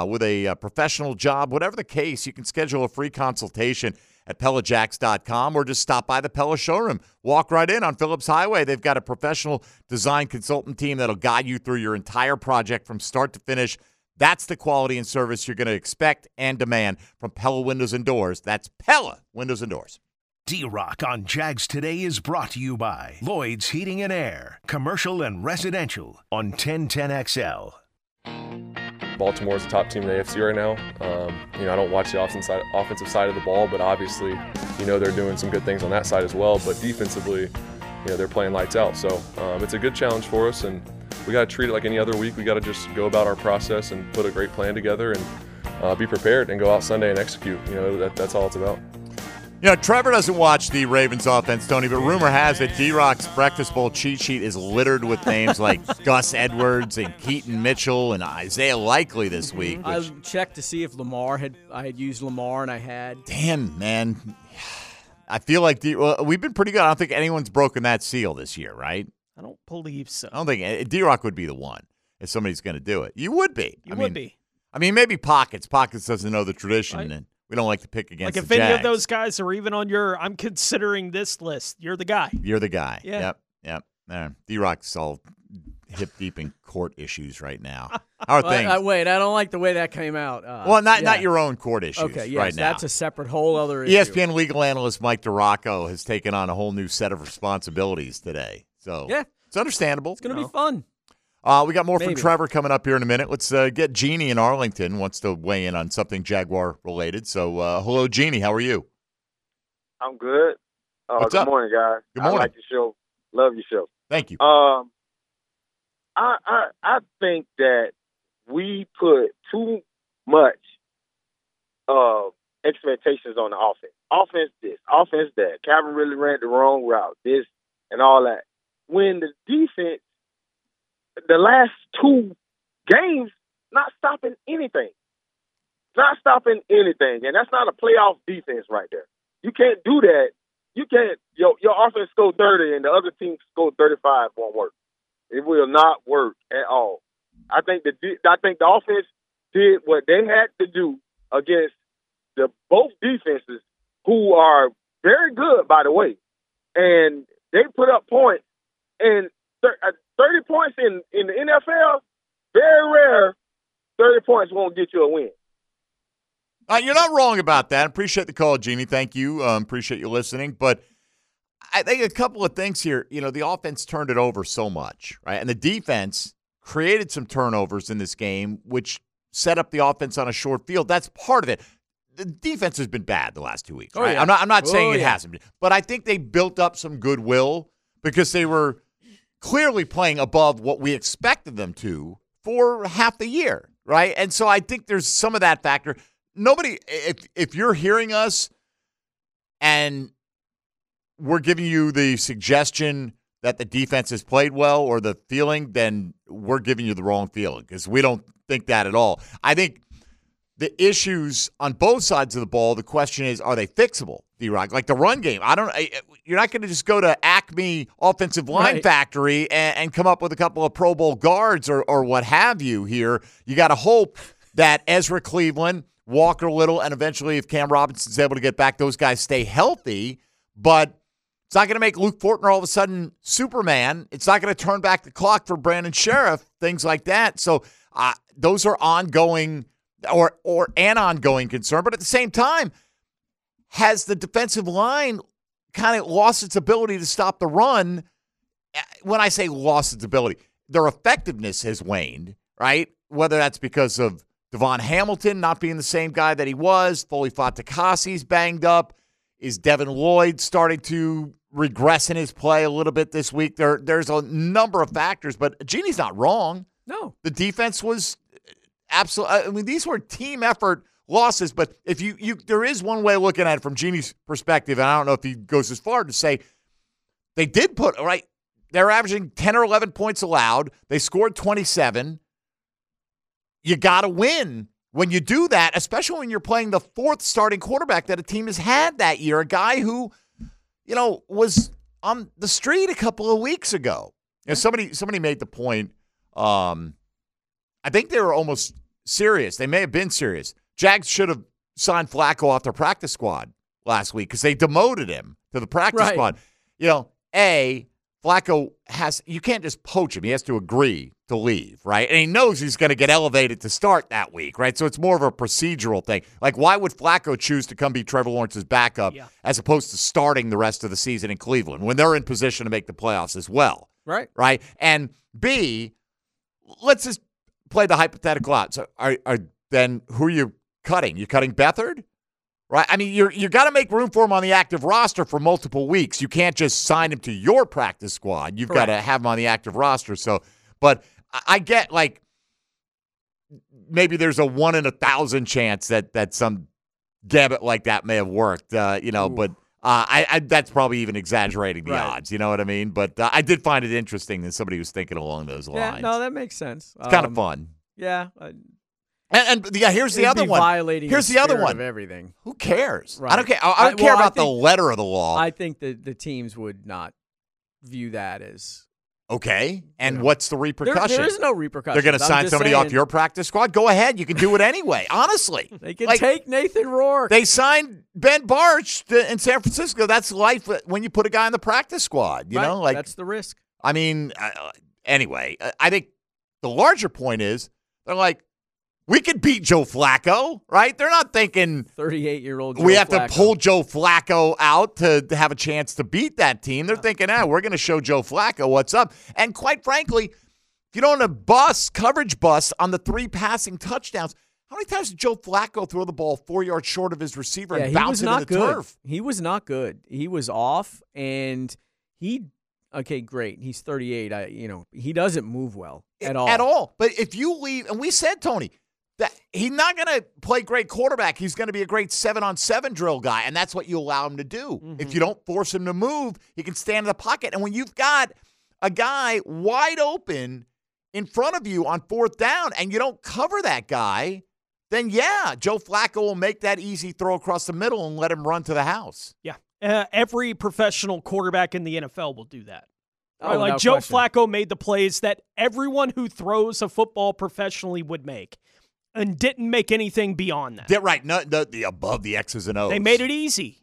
with a professional job, whatever the case, you can schedule a free consultation at PellaJacks.com or just stop by the Pella showroom. Walk right in on Phillips Highway. They've got a professional design consultant team that'll guide you through your entire project from start to finish. That's the quality and service you're going to expect and demand from Pella Windows and Doors. That's Pella Windows and Doors. DRock on Jags Today is brought to you by Lloyd's Heating and Air, commercial and residential, on 1010XL. Baltimore is the top team in the AFC right now. I don't watch the offensive side of the ball, but obviously, they're doing some good things on that side as well. But defensively, they're playing lights out. So it's a good challenge for us, and we got to treat it like any other week. We got to just go about our process and put a great plan together and be prepared and go out Sunday and execute. That's all it's about. Trevor doesn't watch the Ravens offense, Tony, but rumor has it D-Rock's Breakfast Bowl cheat sheet is littered with names like Gus Edwards and Keaton Mitchell and Isaiah Likely this week. Which... I checked to see if I had used Lamar, and I had. Damn, man. I feel like we've been pretty good. I don't think anyone's broken that seal this year, right? I don't believe so. I don't think D-Rock would be the one if somebody's going to do it. You would be. Maybe Pockets. Pockets doesn't know the tradition, right? And we don't like to pick against the Jags. If any of those guys are even on your I'm considering this list, you're the guy. You're the guy. Yeah. Yep. D-Rock's all hip deep in court issues right now. How are things? Wait, I don't like the way that came out. Not your own court issues right now. That's a separate whole other issue. ESPN legal analyst Mike DiRocco has taken on a whole new set of responsibilities today. So it's understandable. It's going to be fun. We got more from Trevor coming up here in a minute. Let's get Jeannie in Arlington, wants to weigh in on something Jaguar-related. So, hello, Jeannie. How are you? I'm good. What's up? Good morning, guys. Good morning. I like your show. Love your show. Thank you. I think that we put too much expectations on the offense. Offense this, offense that. Calvin Ridley ran the wrong route, this and all that. When the defense, the last two games, not stopping anything. And that's not a playoff defense right there. You can't do that. You can't. Your offense scored 30 and the other team scored 35 won't work. It will not work at all. I think the offense did what they had to do against both defenses, who are very good, by the way. And they put up points, and 30 points in the NFL, very rare. 30 points won't get you a win. You're not wrong about that. Appreciate the call, Jeannie. Thank you. Appreciate you listening. But I think a couple of things here. The offense turned it over so much, right? And the defense created some turnovers in this game, which set up the offense on a short field. That's part of it. The defense has been bad the last 2 weeks. Right? Yeah. I'm not saying it hasn't been, but I think they built up some goodwill because they were clearly playing above what we expected them to for half the year, right? And so I think there's some of that factor. Nobody, if you're hearing us and we're giving you the suggestion that the defense has played well or the feeling, then we're giving you the wrong feeling because we don't think that at all. I think the issues on both sides of the ball, the question is, are they fixable, D-Rock? Like the run game. You're not going to just go to Acme Offensive Line Factory and come up with a couple of Pro Bowl guards or what have you here. You got to hope that Ezra Cleveland, Walker Little, and eventually if Cam Robinson's able to get back, those guys stay healthy. But it's not going to make Luke Fortner all of a sudden Superman. It's not going to turn back the clock for Brandon Sheriff, things like that. So those are ongoing or an ongoing concern. But at the same time, has the defensive line kind of lost its ability to stop the run? When I say lost its ability, their effectiveness has waned, right? Whether that's because of Devon Hamilton not being the same guy that he was, Foley Fatukasi's banged up, is Devin Lloyd starting to regress in his play a little bit this week? There's a number of factors, but Jeannie's not wrong. No. The defense was... Absolutely. I mean, these were team effort losses, but if you there is one way of looking at it from Jeannie's perspective, and I don't know if he goes as far to say they did put, right, they're averaging 10 or 11 points allowed. They scored 27. You got to win when you do that, especially when you're playing the fourth starting quarterback that a team has had that year, a guy who, was on the street a couple of weeks ago. And somebody made the point, I think they were almost serious. They may have been serious. Jags should have signed Flacco off their practice squad last week because they demoted him to the practice squad. Flacco has – you can't just poach him. He has to agree to leave, right? And he knows he's going to get elevated to start that week, right? So it's more of a procedural thing. Like, why would Flacco choose to come be Trevor Lawrence's backup as opposed to starting the rest of the season in Cleveland when they're in position to make the playoffs as well? Right. Right? And B, let's just play the hypothetical out. So then who are you cutting? You're cutting Beathard? Right? I mean, you got to make room for him on the active roster for multiple weeks. You can't just sign him to your practice squad. You've got to have him on the active roster. So, but I get, like, maybe there's a 1 in 1,000 chance that some gambit like that may have worked, but I that's probably even exaggerating the odds, you know what I mean? But I did find it interesting that somebody was thinking along those lines. Yeah, no, that makes sense. It's kind of fun. Yeah. And here's the other one. Here's the other one. Of everything. Who cares? Right. I don't care. I don't care about the letter of the law. I think that the teams would not view that as... Okay, and what's the repercussion? There is no repercussion. They're going to sign somebody off your practice squad? Go ahead. You can do it anyway, honestly. They can take Nathan Rourke. They signed Ben Barch in San Francisco. That's life when you put a guy on the practice squad. You know, like, that's the risk. I mean, anyway, I think the larger point is they're like, we could beat Joe Flacco, right? They're not thinking 38-year-old Joe Flacco. We have to pull Joe Flacco out to have a chance to beat that team. They're thinking, we're going to show Joe Flacco what's up. And quite frankly, if you don't have coverage bust on the 3 passing touchdowns, how many times did Joe Flacco throw the ball 4 yards short of his receiver and bounce into the turf? He was not good. He was off, and okay, great. He's 38. He doesn't move well at all. At all. But if you leave, and we said, Tony, that he's not going to play great quarterback. He's going to be a great 7-on-7 drill guy, and that's what you allow him to do. Mm-hmm. If you don't force him to move, he can stand in the pocket. And when you've got a guy wide open in front of you on 4th down and you don't cover that guy, then, Joe Flacco will make that easy throw across the middle and let him run to the house. Yeah. Every professional quarterback in the NFL will do that. Right? Oh, like, no Joe question. Flacco made the plays that everyone who throws a football professionally would make. And didn't make anything beyond that. Yeah, right. No, the above the X's and O's. They made it easy.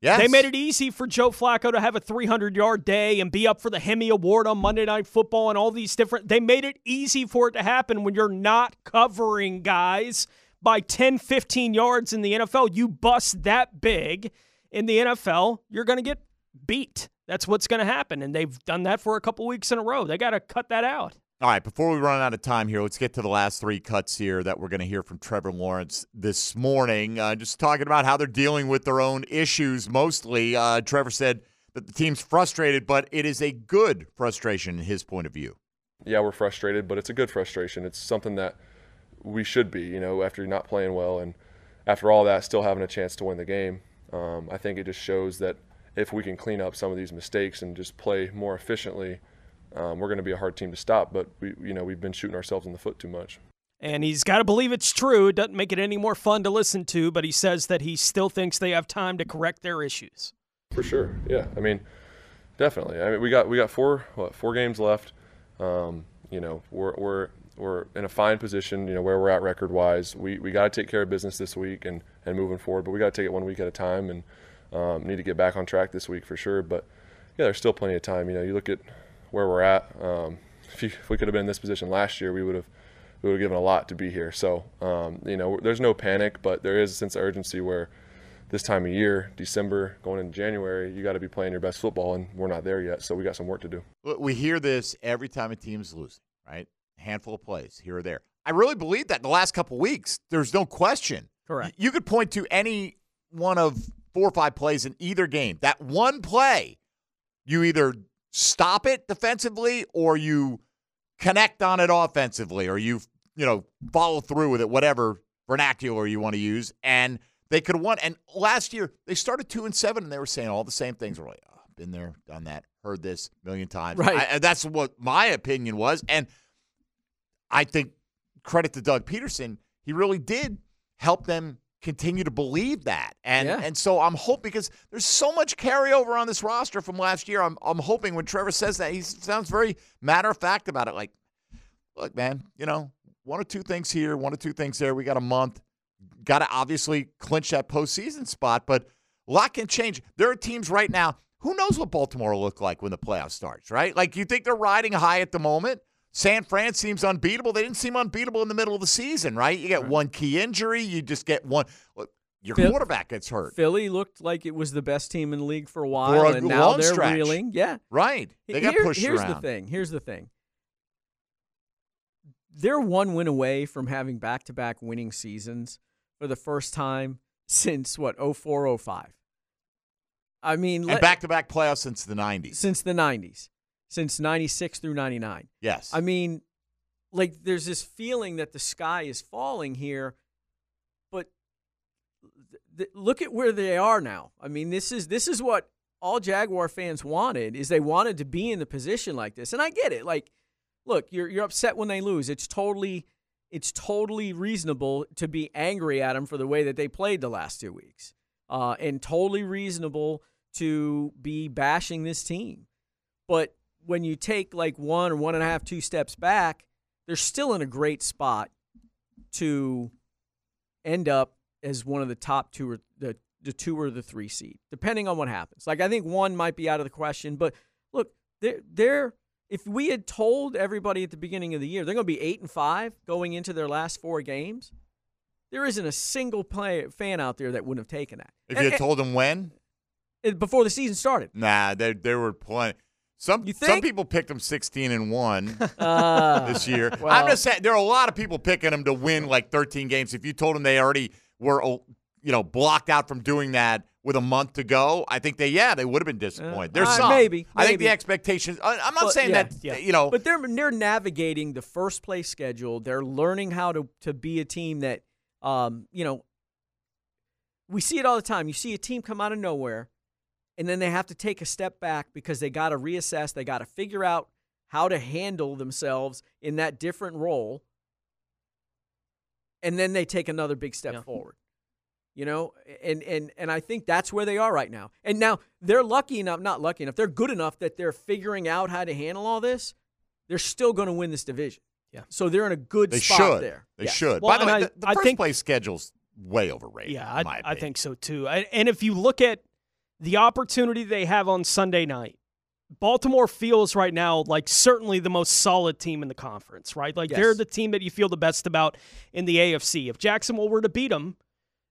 Yes. They made it easy for Joe Flacco to have a 300-yard day and be up for the Hemme Award on Monday Night Football and all these different – they made it easy for it to happen when you're not covering guys by 10, 15 yards in the NFL. You bust that big in the NFL, you're going to get beat. That's what's going to happen, and they've done that for a couple weeks in a row. They got to cut that out. All right, before we run out of time here, let's get to the last 3 cuts here that we're going to hear from Trevor Lawrence this morning. Just talking about how they're dealing with their own issues mostly. Trevor said that the team's frustrated, but it is a good frustration in his point of view. Yeah, we're frustrated, but it's a good frustration. It's something that we should be, after not playing well and after all that, still having a chance to win the game. I think it just shows that if we can clean up some of these mistakes and just play more efficiently, we're going to be a hard team to stop, but we've been shooting ourselves in the foot too much. And he's got to believe it's true. It doesn't make it any more fun to listen to, but he says that he still thinks they have time to correct their issues. For sure, yeah. I mean, definitely. I mean, we got 4 games left. We're in a fine position. Where we're at record wise. We got to take care of business this week and moving forward, but we got to take it one week at a time and need to get back on track this week for sure. But yeah, there's still plenty of time. You look at where we're at. If we could have been in this position last year, we would have given a lot to be here. So, there's no panic, but there is a sense of urgency where this time of year, December, going into January, you got to be playing your best football, and we're not there yet, so we got some work to do. We hear this every time a team's losing, right? A handful of plays here or there. I really believe that in the last couple of weeks. There's no question. Correct. You could point to any one of 4 or 5 plays in either game. That one play, you either – stop it defensively, or you connect on it offensively, or you follow through with it, whatever vernacular you want to use, and they could have won. And last year, they started 2-7, and they were saying all the same things. We're like, been there, done that, heard this a million times. Right. That's what my opinion was, and I think credit to Doug Peterson, he really did help them continue to believe that. And so I'm hoping, because there's so much carryover on this roster from last year, I'm hoping when Trevor says that, he sounds very matter-of-fact about it. Like, look, man, 1 or 2 things here, 1 or 2 things there. We got a month. Got to obviously clinch that postseason spot, but a lot can change. There are teams right now, who knows what Baltimore will look like when the playoffs starts, right? Like, you think they're riding high at the moment. San Fran seems unbeatable. They didn't seem unbeatable in the middle of the season, right? You get one key injury. You just get one. Your quarterback gets hurt. Philly looked like it was the best team in the league for a while, and now they're reeling. Yeah. Right. They got pushed around. Here's the thing. They're one win away from having back-to-back winning seasons for the first time since, what, 04, 05. I mean, and back-to-back playoffs since the 90s. Since 96 through 99. Yes. I mean, like, there's this feeling that the sky is falling here, but look at where they are now. I mean, this is what all Jaguar fans wanted, is they wanted to be in the position like this. And I get it. Like, look, you're upset when they lose. It's totally reasonable to be angry at them for the way that they played the last 2 weeks. And totally reasonable to be bashing this team. But when you take like one or one and a half, 2 steps back, they're still in a great spot to end up as one of the top two or the 2 or the 3 seed, depending on what happens. Like, I think 1 might be out of the question. But, look, they're if we had told everybody at the beginning of the year they're going to be 8-5 going into their last 4 games, there isn't a single fan out there that wouldn't have taken that. If you had told them when? Before the season started. Nah, they were playing. Some people picked them 16-1 this year. Well, I'm just saying there are a lot of people picking them to win like 13 games. If you told them they already were, blocked out from doing that with a month to go, I think they would have been disappointed. There's some. Maybe. I think the expectations. I'm not saying that. Yeah. But they're navigating the first place schedule. They're learning how to be a team that, we see it all the time. You see a team come out of nowhere. And then they have to take a step back because they got to reassess. They got to figure out how to handle themselves in that different role. And then they take another big step forward. And I think that's where they are right now. And now they're they're good enough that they're figuring out how to handle all this. They're still going to win this division. Yeah. So they're in a good spot there. They should. Well, by the way, the first place schedule's way overrated. Yeah, I think so too. And if you look at the opportunity they have on Sunday night, Baltimore feels right now like certainly the most solid team in the conference, right? Like they're the team that you feel the best about in the AFC. If Jacksonville were to beat them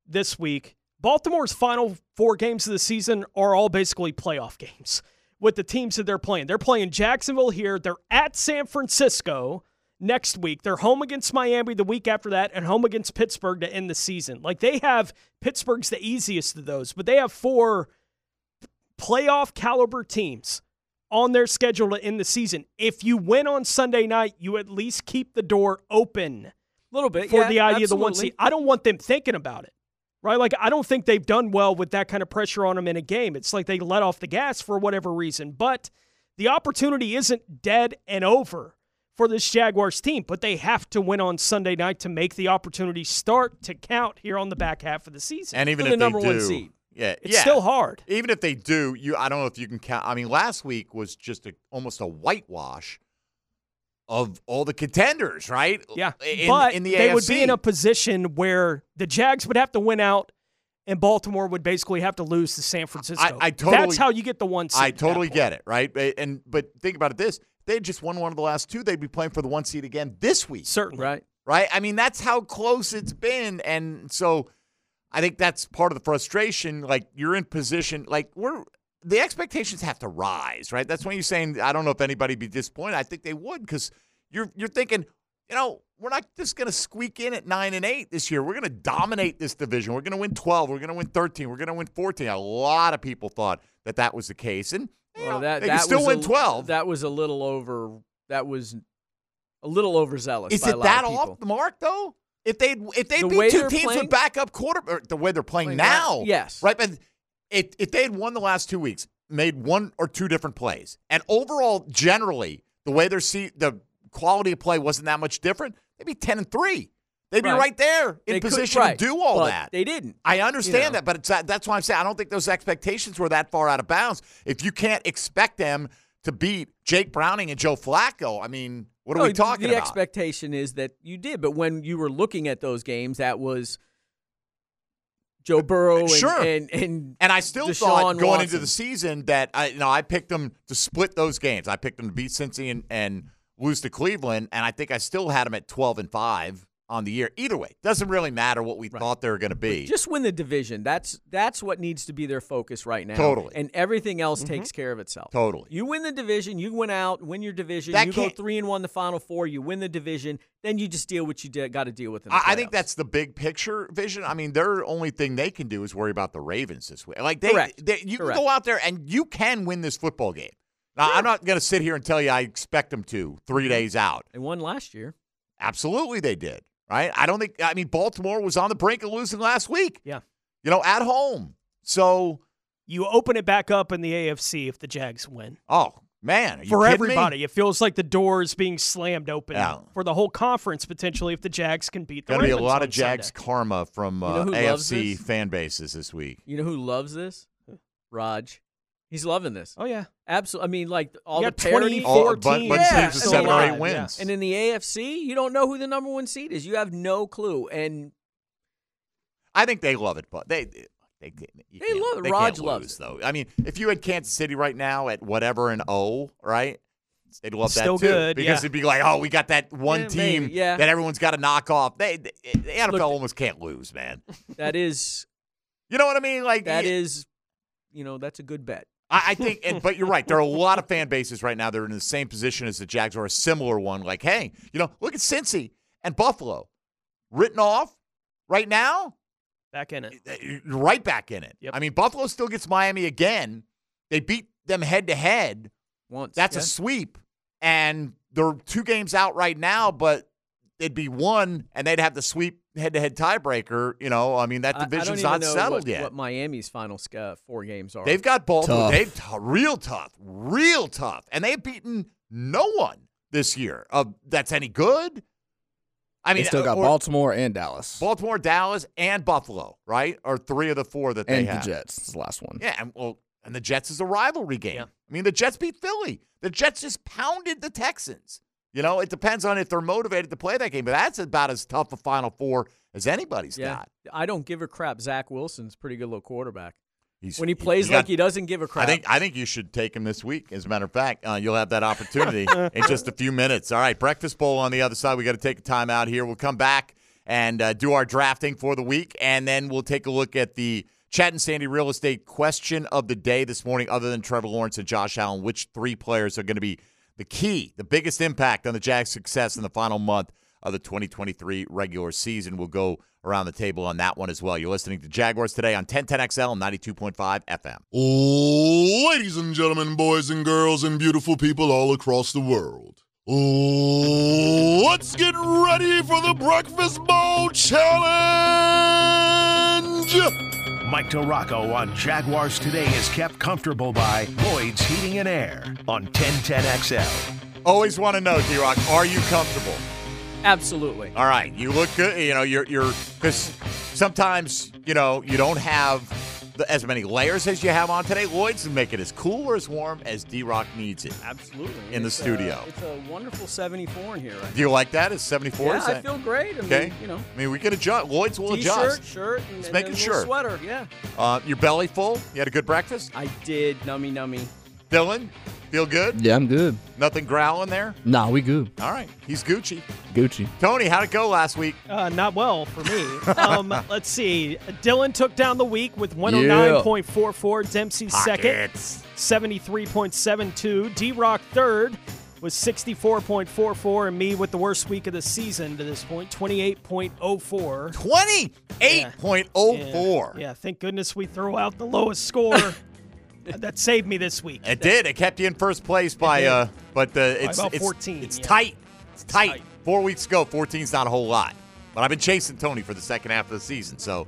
this week, Baltimore's final 4 games of the season are all basically playoff games with the teams that they're playing. They're playing Jacksonville here. They're at San Francisco next week. They're home against Miami the week after that and home against Pittsburgh to end the season. Like they have Pittsburgh's the easiest of those, but they have 4 playoff caliber teams on their schedule to end the season. If you win on Sunday night, you at least keep the door open a little bit for the idea of the 1 seed. I don't want them thinking about it, right? Like, I don't think they've done well with that kind of pressure on them in a game. It's like they let off the gas for whatever reason. But the opportunity isn't dead and over for this Jaguars team, but they have to win on Sunday night to make the opportunity start to count here on the back half of the season. And even if they do, 1 seed. Yeah, it's still hard. Even if they do, I don't know if you can count. I mean, last week was just almost a whitewash of all the contenders, right? Yeah, but in the they AFC. Would be in a position where the Jags would have to win out, and Baltimore would basically have to lose to San Francisco. That's how you get the 1 seed. I totally get it, right? But think about it: they had just won one of the last 2, they'd be playing for the 1 seed again this week. Certainly, right? I mean, that's how close it's been, and so. I think that's part of the frustration. Like, you're in position, like, the expectations have to rise, right? That's when you're saying, I don't know if anybody would be disappointed. I think they would, because you're thinking, we're not just going to squeak in at 9-8 this year. We're going to dominate this division. We're going to win 12. We're going to win 13. We're going to win 14. A lot of people thought that was the case. And they could still win 12. That was a little overzealous. Is it that off the mark, though? If they'd beat 2 teams with backup quarterback, the way they're playing now, yes, right. But if they had won the last 2 weeks, made 1 or 2 different plays, and overall, generally, the way the quality of play wasn't that much different, they'd be 10-3. They'd be right there in position to do all that. They didn't. I understand that, but that's why I'm saying I don't think those expectations were that far out of bounds. If you can't expect them to beat Jake Browning and Joe Flacco, I mean. What are we talking about? The expectation is that you did, but when you were looking at those games, that was Joe Burrow and I still Deshaun thought going Watson. Into the season that I picked them to split those games. I picked them to beat Cincy and lose to Cleveland, and I think I still had them at 12-5 on the year. Either way, doesn't really matter what we thought they were going to be. But just win the division. That's what needs to be their focus right now. Totally. And everything else takes care of itself. Totally. You win the division, you win out, win your division, you go 3-1 the Final Four, you win the division, then you just deal what you got to deal with in the playoffs. I think that's the big picture vision. I mean, their only thing they can do is worry about the Ravens this week. Like you can go out there and you can win this football game. Now, I'm not going to sit here and tell you I expect them to 3 days out. They won last year. Absolutely they did. Right? I mean, Baltimore was on the brink of losing last week. Yeah. You know, at home. So you open it back up in the AFC if the Jags win. Oh, man. Are you kidding me? For everybody. It feels like the door is being slammed open for the whole conference, potentially, if the Jags can beat the Ravens. There's going to be a lot of Jags karma from AFC fan bases this week. You know who loves this? Raj. He's loving this. Oh, yeah. Absolutely. I mean, like, all the parity. 24 teams. Yeah. 7 or 8 wins. Yeah. And in the AFC, you don't know who the number one seed is. You have no clue. And I think they love it. But they love it. They Raj loves lose, it. Though. I mean, if you had Kansas City right now at whatever and right? They'd love that, too. Good, because it'd be like, oh, we got that one team that everyone's got to knock off. The NFL almost can't lose, man. That is. You know what I mean? Like that is, you know, that's a good bet. I think, but you're right. There are a lot of fan bases right now that are in the same position as the Jags or a similar one. Like, hey, you know, look at Cincy and Buffalo. Written off right now. Back in it. Right back in it. Yep. I mean, Buffalo still gets Miami again. They beat them head-to-head. Once. That's a sweep. And they're 2 games out right now, but it'd be 1, and they'd have the sweep head-to-head tiebreaker. You know, I mean, that division's not settled yet. I don't even know what Miami's final 4 games are. They've got Baltimore. Real tough. And they've beaten no one this year that's any good. I mean, they still got Baltimore and Dallas. Baltimore, Dallas, and Buffalo, right? Are 3 of the 4 that they have. And the Jets is the last one. Yeah, and the Jets is a rivalry game. Yeah. I mean, the Jets beat Philly. The Jets just pounded the Texans. You know, it depends on if they're motivated to play that game, but that's about as tough a Final Four as anybody's got. I don't give a crap. Zach Wilson's a pretty good little quarterback. When he plays he doesn't give a crap. I think you should take him this week. As a matter of fact, you'll have that opportunity in just a few minutes. All right, Breakfast Bowl on the other side. We got to take a time out here. We'll come back and do our drafting for the week, and then we'll take a look at the Chad and Sandy real estate question of the day this morning. Other than Trevor Lawrence and Josh Allen, which 3 players are going to be the key, the biggest impact on the Jags' success in the final month of the 2023 regular season? We'll go around the table on that one as well. You're listening to Jaguars Today on 1010XL and 92.5 FM. Ladies and gentlemen, boys and girls, and beautiful people all across the world, let's get ready for the Breakfast Bowl Challenge! Mike DiRocco on Jaguars Today is kept comfortable by Lloyd's Heating and Air on 1010XL. Always want to know, DiRocco, are you comfortable? Absolutely. All right, you look good. You know, you're because sometimes, you know, you don't have as many layers as you have on today. Lloyd's can make it as cool or as warm as DiRock needs it. Absolutely. In the studio. It's a wonderful 74 in here right now. Do you like that? It's 74? Yeah, I feel great. I mean, you know. I mean, we can adjust. Lloyd's will adjust. T-shirt, shirt, and a little sweater, yeah. Your belly full? You had a good breakfast? I did. Nummy. Dylan, feel good? Yeah, I'm good. Nothing growling there? Nah, we good. All right. He's Gucci. Tony, how'd it go last week? Not well for me. Let's see. Dylan took down the week with 109.44. Dempsey Pockets. Second, 73.72. D-Rock third with 64.44. And me with the worst week of the season to this point, 28.04. 28.04. Yeah, thank goodness we threw out the lowest score. That saved me this week. It did. It kept you in first place by about 14. It's tight. It's tight. 4 weeks ago, 14's not a whole lot. But I've been chasing Tony for the second half of the season, so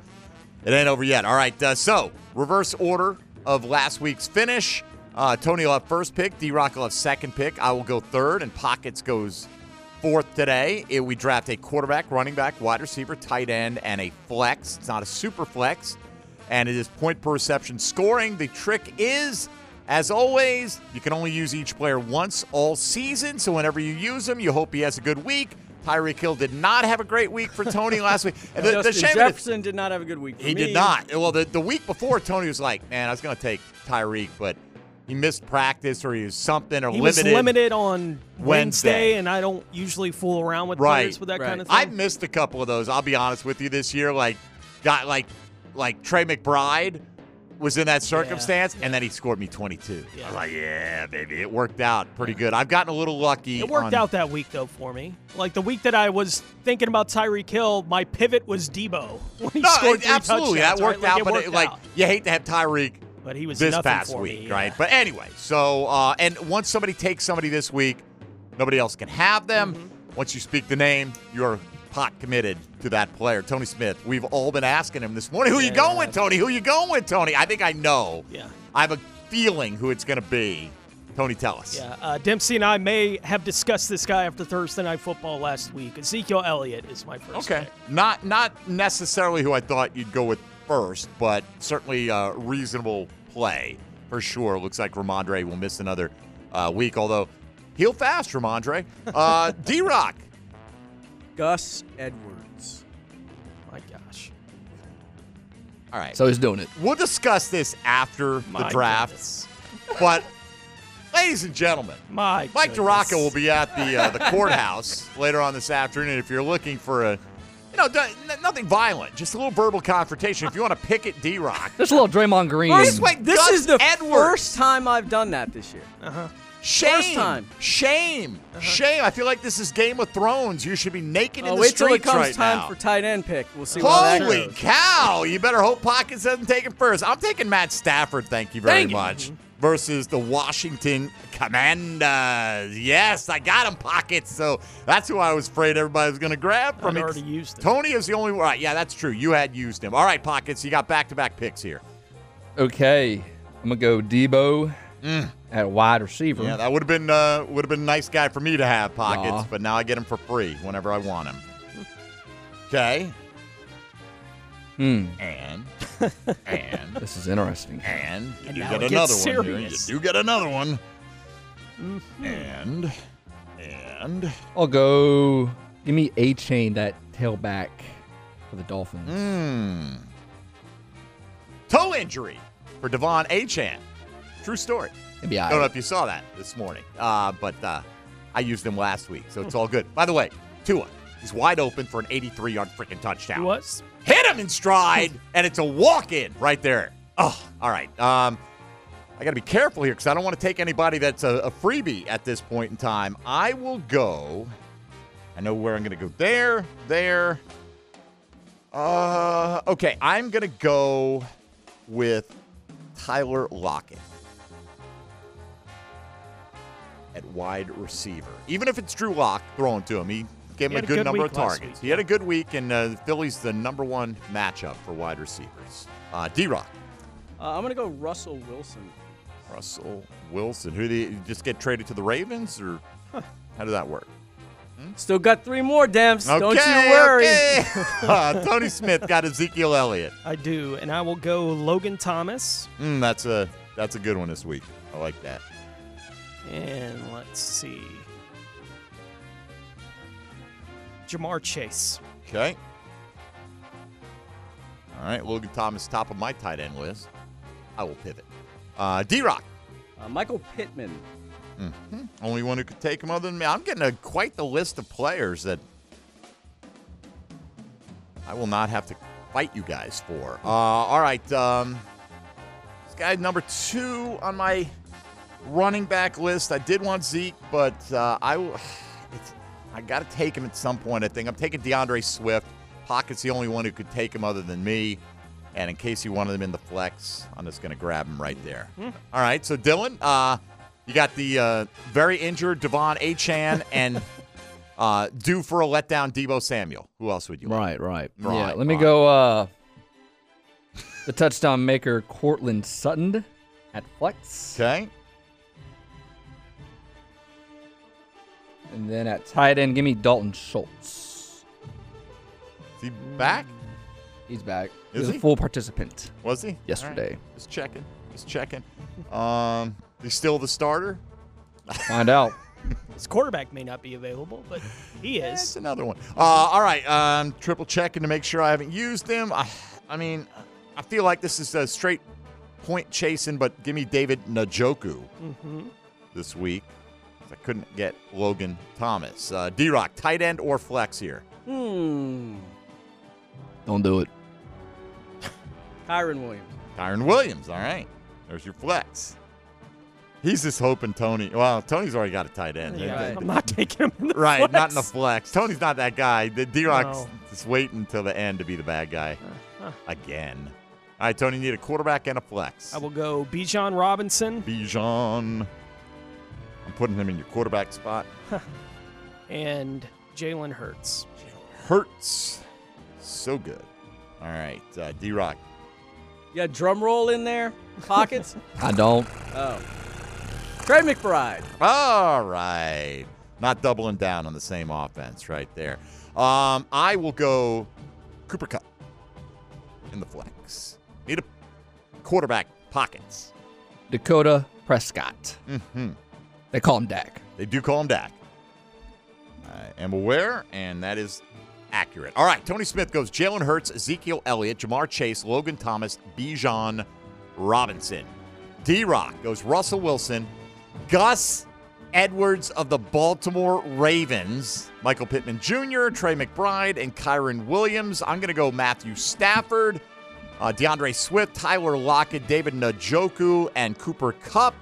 it ain't over yet. All right, so reverse order of last week's finish. Tony will have first pick. D-Rock will have second pick. I will go third, and Pockets goes fourth today. We draft a quarterback, running back, wide receiver, tight end, and a flex. It's not a super flex. And it is point per reception scoring. The trick is, as always, you can only use each player once all season. So whenever you use him, you hope he has a good week. Tyreek Hill did not have a great week for Tony last week. And the Jefferson did not have a good week for me. He did not. Well, the week before, Tony was like, man, I was going to take Tyreek, but he missed practice or he was something or limited. He was limited on Wednesday, and I don't usually fool around with players with that kind of thing. I've missed a couple of those, I'll be honest with you, this year. Like Trey McBride was in that circumstance, and then he scored me 22. Yeah. I was like, yeah, baby, it worked out pretty good. I've gotten a little lucky. It worked out that week, though, for me. Like, the week that I was thinking about Tyreek Hill, my pivot was Debo. When he scored three touchdowns, that worked out, but you hate to have Tyreek this past week, right? But anyway, so and once somebody takes somebody this week, nobody else can have them. Mm-hmm. Once you speak the name, you're pot committed to that player. Tony Smith, we've all been asking him this morning, who you going with, Tony? Who you going with, Tony? I think I know. Yeah. I have a feeling who it's going to be. Tony, tell us. Yeah, Dempsey and I may have discussed this guy after Thursday Night Football last week. Ezekiel Elliott is my first pick. Not necessarily who I thought you'd go with first, but certainly a reasonable play for sure. Looks like Ramondre will miss another week, although heal fast, Ramondre. D-Rock. Gus Edwards. My gosh. All right. So he's doing it. We'll discuss this after the draft. But, ladies and gentlemen, Mike DiRocco will be at the courthouse later on this afternoon. If you're looking for a, nothing violent, just a little verbal confrontation. If you want to picket D-Rock. Just a little Draymond Green. This is the first time I've done that this year. Uh-huh. Shame. Uh-huh. Shame. I feel like this is Game of Thrones. You should be naked in the streets right now. Wait till it comes time for tight end pick. We'll see what that goes. Holy cow. You better hope Pockets doesn't take it first. I'm taking Matt Stafford, thank you very much, versus the Washington Commanders. Yes, I got him, Pockets. So that's who I was afraid everybody was going to grab from me. I already used him. Tony is the only one. Right, yeah, that's true. You had used him. All right, Pockets, you got back-to-back picks here. Okay. I'm going to go Debo. At wide receiver. Yeah, that would have been a nice guy for me to have, Pockets, but now I get him for free whenever I want him. Okay. And this is interesting. And you get another one here. You do get another one. And I'll go. Give me Etienne, that tailback for the Dolphins. Toe injury for Devon Achane. True story. I don't know if you saw that this morning, but I used him last week, so it's all good. By the way, Tua is wide open for an 83-yard freaking touchdown. He was. Hit him in stride, and it's a walk-in right there. Oh, all right. I got to be careful here because I don't want to take anybody that's a freebie at this point in time. I will go. I know where I'm going to go. There. Okay, I'm going to go with Tyler Lockett at wide receiver. Even if it's Drew Lock throwing to him, he gave him a good number of targets. He had a good week, and Philly's the number one matchup for wide receivers. D-Rock. I'm going to go Russell Wilson. Who did he just get traded to the Ravens, or how did that work? Still got three more, Demps. Okay, don't you worry. Okay. Tony Smith got Ezekiel Elliott. I do, and I will go Logan Thomas. That's a good one this week. I like that. And let's see. Jamar Chase. Okay. All right, Logan Thomas, top of my tight end list. I will pivot. D-Rock. Michael Pittman. Mm-hmm. Only one who could take him other than me. I'm getting quite the list of players that I will not have to fight you guys for. All right. This guy, number two on my running back list. I did want Zeke, but I got to take him at some point, I think. I'm taking DeAndre Swift. Pocket's the only one who could take him other than me. And in case you wanted him in the flex, I'm just going to grab him right there. Mm-hmm. All right. So, Dylan, you got the very injured Devon Achane and due for a letdown Debo Samuel. Who else would you like? Right. Yeah, let me go the touchdown maker Cortland Sutton at flex. Okay. And then at tight end, give me Dalton Schultz. Is he back? He's back. He was a full participant. Was he? Yesterday. Right. Just checking. He's still the starter? Find out. His quarterback may not be available, but he is. That's another one. All right. I'm triple checking to make sure I haven't used them. I mean, I feel like this is a straight point chasing, but give me David Njoku this week. I couldn't get Logan Thomas. D-Rock, tight end or flex here? Don't do it. Kyren Williams. Kyren Williams, all right. There's your flex. He's just hoping Tony. Well, Tony's already got a tight end. Yeah, right. I'm not taking him in the right, flex. Not in the flex. Tony's not that guy. D-Rock's just waiting until the end to be the bad guy again. All right, Tony, you need a quarterback and a flex. I will go Bijan Robinson. Bijan. I'm putting him in your quarterback spot. And Jalen Hurts. Jalen Hurts. So good. All right, D-Rock. You got drum roll in there? Pockets? I don't. Oh. Trey McBride. All right. Not doubling down on the same offense right there. I will go Cooper Kupp in the flex. Need a quarterback pockets. Dakota Prescott. They call him Dak. They do call him Dak. I am aware, and that is accurate. All right, Tony Smith goes Jalen Hurts, Ezekiel Elliott, Jamar Chase, Logan Thomas, Bijan Robinson. D-Rock goes Russell Wilson, Gus Edwards of the Baltimore Ravens, Michael Pittman Jr., Trey McBride, and Kyren Williams. I'm going to go Matthew Stafford, DeAndre Swift, Tyler Lockett, David Njoku, and Cooper Kupp.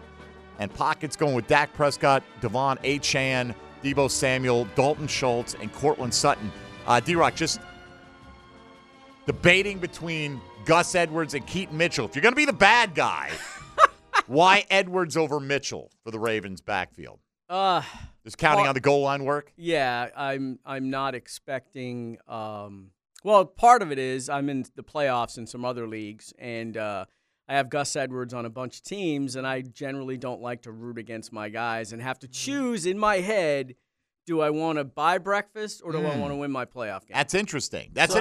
And pockets going with Dak Prescott, Devon Achane, Deebo Samuel, Dalton Schultz, and Cortland Sutton. D-Rock, just debating between Gus Edwards and Keaton Mitchell. If you're going to be the bad guy, why Edwards over Mitchell for the Ravens' backfield? Just counting on the goal line work? Yeah, I'm not expecting well, part of it is I'm in the playoffs in some other leagues, and I have Gus Edwards on a bunch of teams, and I generally don't like to root against my guys and have to choose in my head, do I want to buy breakfast or do I want to win my playoff game? That's interesting. That's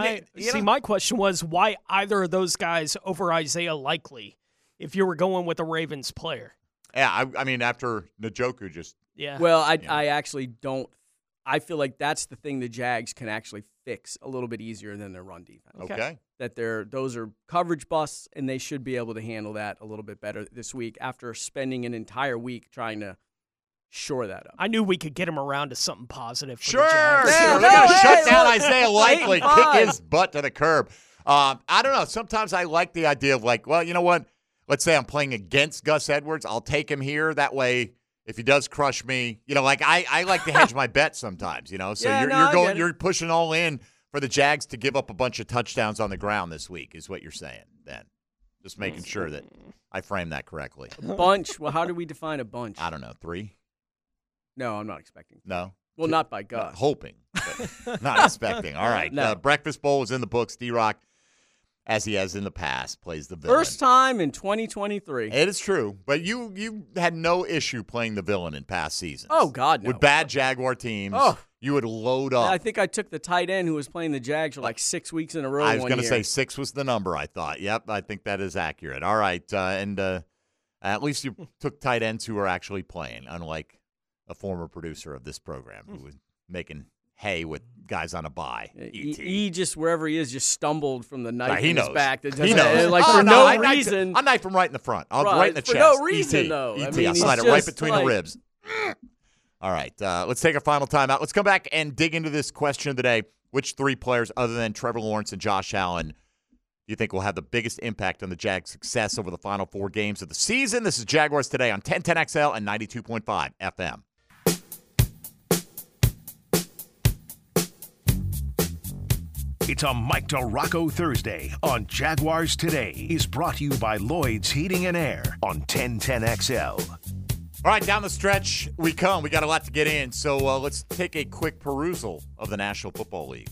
my question was why either of those guys over Isaiah Likely if you were going with a Ravens player? Yeah, I mean, after Njoku just – Well, I actually don't – I feel like that's the thing the Jags can actually fix a little bit easier than their run defense. Okay. That those are coverage busts, and they should be able to handle that a little bit better this week after spending an entire week trying to shore that up. I knew we could get him around to something positive. For the Jags. Sure. They're going to shut down Isaiah Likely, kick his butt to the curb. I don't know. Sometimes I like the idea of like, well, you know what? Let's say I'm playing against Gus Edwards. I'll take him here. That way, if he does crush me, you know, like I like to hedge my bet sometimes, you know. So you're pushing all in for the Jags to give up a bunch of touchdowns on the ground this week is what you're saying then. Just making sure that I framed that correctly. A bunch. Well, how do we define a bunch? I don't know. 3? No, I'm not expecting. No? Well, 2. Not by Gus. Hoping, but not expecting. All right. No. Breakfast Bowl is in the books. D-Rock, as he has in the past, plays the villain. First time in 2023. It is true. But you had no issue playing the villain in past seasons. Oh, God, no. With bad Jaguar teams. Oh. You would load up. I think I took the tight end who was playing the Jags for like 6 weeks in a row. I was going to say 6 was the number, I thought. Yep, I think that is accurate. All right, and at least you took tight ends who were actually playing, unlike a former producer of this program who was making hay with guys on a bye. He just, wherever he is, just stumbled from the knife in his back. He knows. Like, for no reason. I knifed him right in the front. Right in the chest. For no reason, though. I slide it right between the ribs. All right, let's take a final timeout. Let's come back and dig into this question today. Which 3 players other than Trevor Lawrence and Josh Allen do you think will have the biggest impact on the Jags' success over the final 4 games of the season? This is Jaguars Today on 1010XL and 92.5 FM. It's a Mike DiRocco Thursday on Jaguars Today. Is brought to you by Lloyd's Heating and Air on 1010XL. All right, down the stretch we come. We got a lot to get in, so let's take a quick perusal of the National Football League.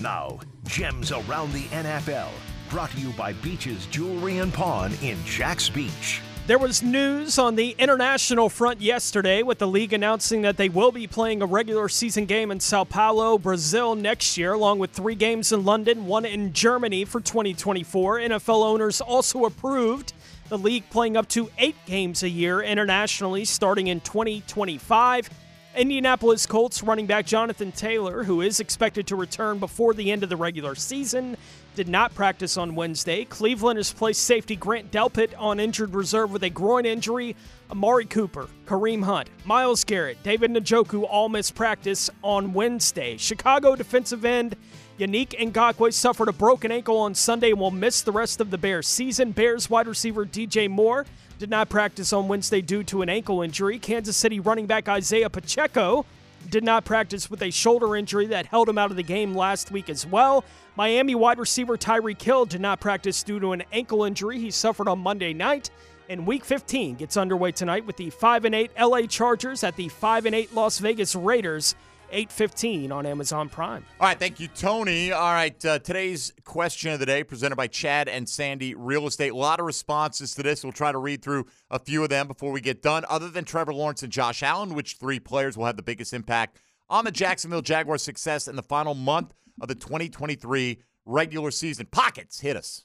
Now, Gems Around the NFL, brought to you by Beach's Jewelry and Pawn in Jack's Beach. There was news on the international front yesterday with the league announcing that they will be playing a regular season game in Sao Paulo, Brazil next year, along with 3 games in London, 1 in Germany for 2024. NFL owners also approved the league playing up to 8 games a year internationally starting in 2025. Indianapolis Colts running back Jonathan Taylor, who is expected to return before the end of the regular season, did not practice on Wednesday. Cleveland has placed safety Grant Delpit on injured reserve with a groin injury. Amari Cooper, Kareem Hunt, Myles Garrett, David Njoku all missed practice on Wednesday. Chicago defensive end Yannick Ngakoue suffered a broken ankle on Sunday and will miss the rest of the Bears' season. Bears wide receiver DJ Moore did not practice on Wednesday due to an ankle injury. Kansas City running back Isaiah Pacheco did not practice with a shoulder injury that held him out of the game last week as well. Miami wide receiver Tyreek Hill did not practice due to an ankle injury he suffered on Monday night. And Week 15 gets underway tonight with the 5-8 LA Chargers at the 5-8 Las Vegas Raiders, 8:15 on Amazon Prime. All right, thank you, Tony. All right, today's question of the day presented by Chad and Sandy Real Estate. A lot of responses to this. We'll try to read through a few of them before we get done. Other than Trevor Lawrence and Josh Allen, which three players will have the biggest impact on the Jacksonville Jaguars' success in the final month of the 2023 regular season? Pockets, hit us.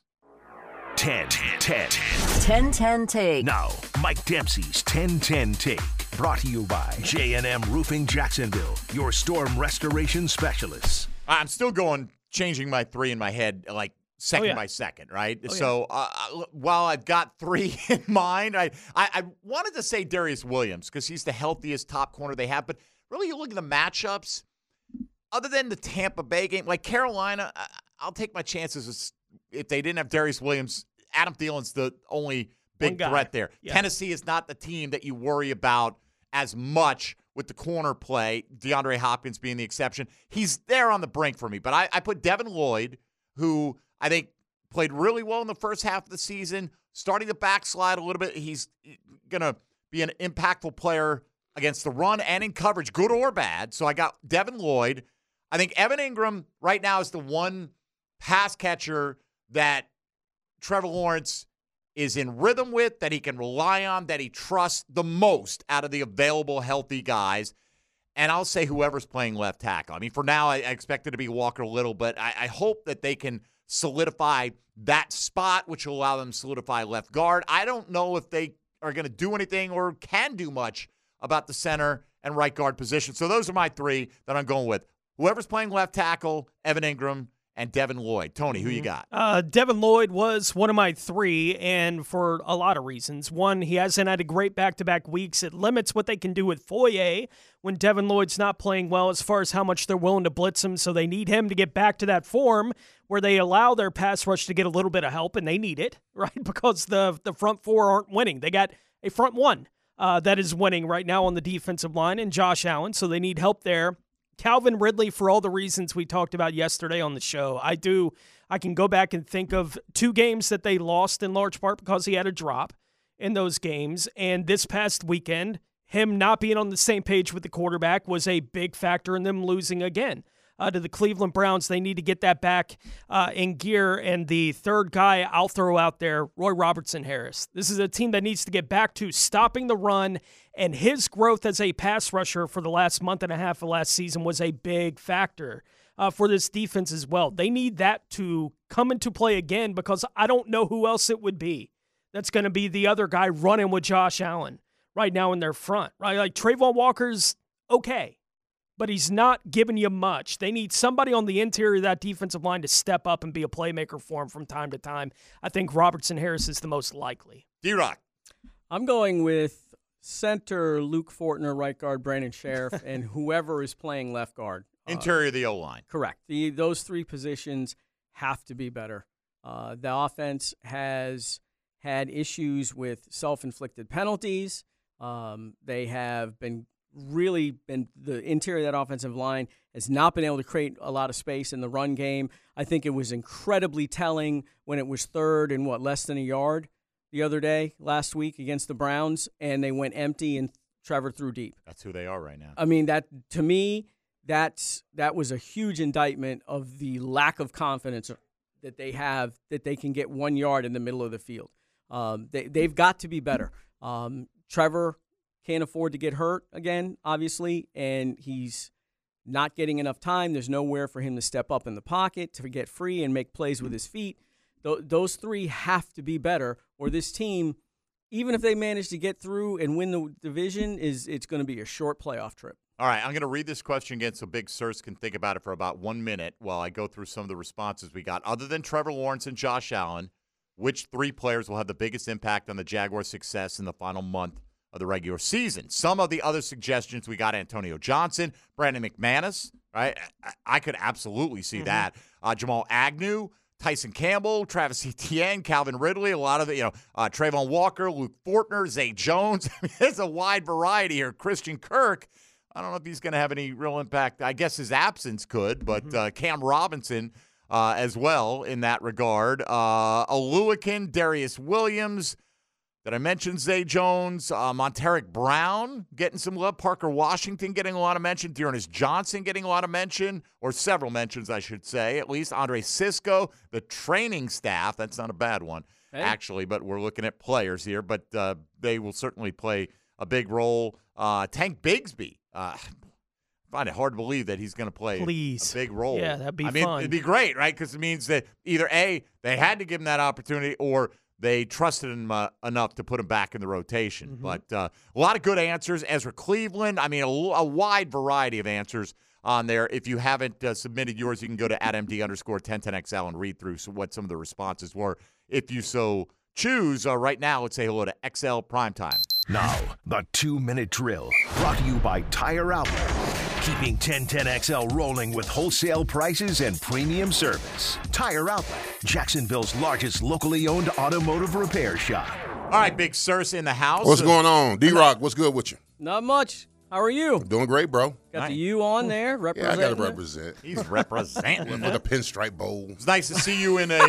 10-10 Take. Now, Mike Dempsey's 10-10 Take. Brought to you by J&M Roofing Jacksonville, your storm restoration specialists. I'm still changing my three in my head, like second by second, right? While I've got three in mind, I wanted to say Darius Williams because he's the healthiest top corner they have. But really, you look at the matchups, other than the Tampa Bay game, like Carolina, I'll take my chances if they didn't have Darius Williams. Adam Thielen's the only big threat there. Yeah. Tennessee is not the team that you worry about as much with the corner play, DeAndre Hopkins being the exception. He's there on the brink for me. But I put Devin Lloyd, who I think played really well in the first half of the season, starting to backslide a little bit. He's going to be an impactful player against the run and in coverage, good or bad. So I got Devin Lloyd. I think Evan Ingram right now is the one pass catcher that Trevor Lawrence is in rhythm with, that he can rely on, that he trusts the most out of the available healthy guys. And I'll say whoever's playing left tackle. I mean, for now, I expect it to be Walker Little, but I hope that they can solidify that spot, which will allow them to solidify left guard. I don't know if they are going to do anything or can do much about the center and right guard position. So those are my three that I'm going with. Whoever's playing left tackle, Evan Ingram, and Devin Lloyd. Tony, who you got? Devin Lloyd was one of my three, and for a lot of reasons. One, he hasn't had a great back-to-back weeks. It limits what they can do with Foyer when Devin Lloyd's not playing well as far as how much they're willing to blitz him, so they need him to get back to that form where they allow their pass rush to get a little bit of help, and they need it, right, because the front four aren't winning. They got a front one that is winning right now on the defensive line, and Josh Allen, so they need help there. Calvin Ridley, for all the reasons we talked about yesterday on the show. I can go back and think of two games that they lost in large part because he had a drop in those games. And this past weekend, him not being on the same page with the quarterback was a big factor in them losing again to the Cleveland Browns. They need to get that back in gear. And the third guy I'll throw out there, Roy Robertson Harris. This is a team that needs to get back to stopping the run, and his growth as a pass rusher for the last month and a half of last season was a big factor for this defense as well. They need that to come into play again because I don't know who else it would be that's going to be the other guy running with Josh Allen right now in their front, right? Like Trayvon Walker's okay, but he's not giving you much. They need somebody on the interior of that defensive line to step up and be a playmaker for him from time to time. I think Robertson Harris is the most likely. D-Rock. I'm going with center Luke Fortner, right guard Brandon Sheriff, and whoever is playing left guard. Interior of the O-line. Correct. Those three positions have to be better. The offense has had issues with self-inflicted penalties. They have been the interior of that offensive line has not been able to create a lot of space in the run game. I think it was incredibly telling when it was third and less than a yard the other day, last week against the Browns, and they went empty and Trevor threw deep. That's who they are right now. I mean, that to me, that was a huge indictment of the lack of confidence that they have, that they can get 1 yard in the middle of the field. They've got to be better. Trevor can't afford to get hurt again, obviously, and he's not getting enough time. There's nowhere for him to step up in the pocket, to get free and make plays with his feet. Those three have to be better, or this team, even if they manage to get through and win the division, it's going to be a short playoff trip. All right, I'm going to read this question again so Big Sirs can think about it for about 1 minute while I go through some of the responses we got. Other than Trevor Lawrence and Josh Allen, which three players will have the biggest impact on the Jaguars' success in the final month of the regular season? Some of the other suggestions we got: Antonio Johnson, Brandon McManus, right? I could absolutely see that. Jamal Agnew, Tyson Campbell, Travis Etienne, Calvin Ridley, a lot of the, Trayvon Walker, Luke Fortner, Zay Jones. I mean, there's a wide variety here. Christian Kirk, I don't know if he's going to have any real impact. I guess his absence could, but Cam Robinson as well in that regard. Aluakin, Darius Williams. Did I mention Zay Jones? Monteric Brown getting some love. Parker Washington getting a lot of mention. Dearness Johnson getting a lot of mention, or several mentions, I should say, at least. Andre Sisco, the training staff. That's not a bad one, actually, but we're looking at players here. But they will certainly play a big role. Tank Bigsby. I find it hard to believe that he's going to play a big role. Yeah, that'd be fun. It'd be great, right? Because it means that either, A, they had to give him that opportunity, or they trusted him enough to put him back in the rotation. But a lot of good answers. Ezra Cleveland, I mean, a wide variety of answers on there. If you haven't submitted yours, you can go to @MD_1010XL and read through what some of the responses were, if you so choose. Right now, let's say hello to XL Primetime. Now, the 2-minute drill, brought to you by Tire Outlet, keeping 1010XL rolling with wholesale prices and premium service. Tire Outlet, Jacksonville's largest locally owned automotive repair shop. All right, Big Sirs in the house. What's going on? D-Rock, what's good with you? Not much. How are you? I'm doing great, bro. Got the U on there. Yeah, I got to represent. He's representing. With a pinstripe bowl. It's nice to see you in a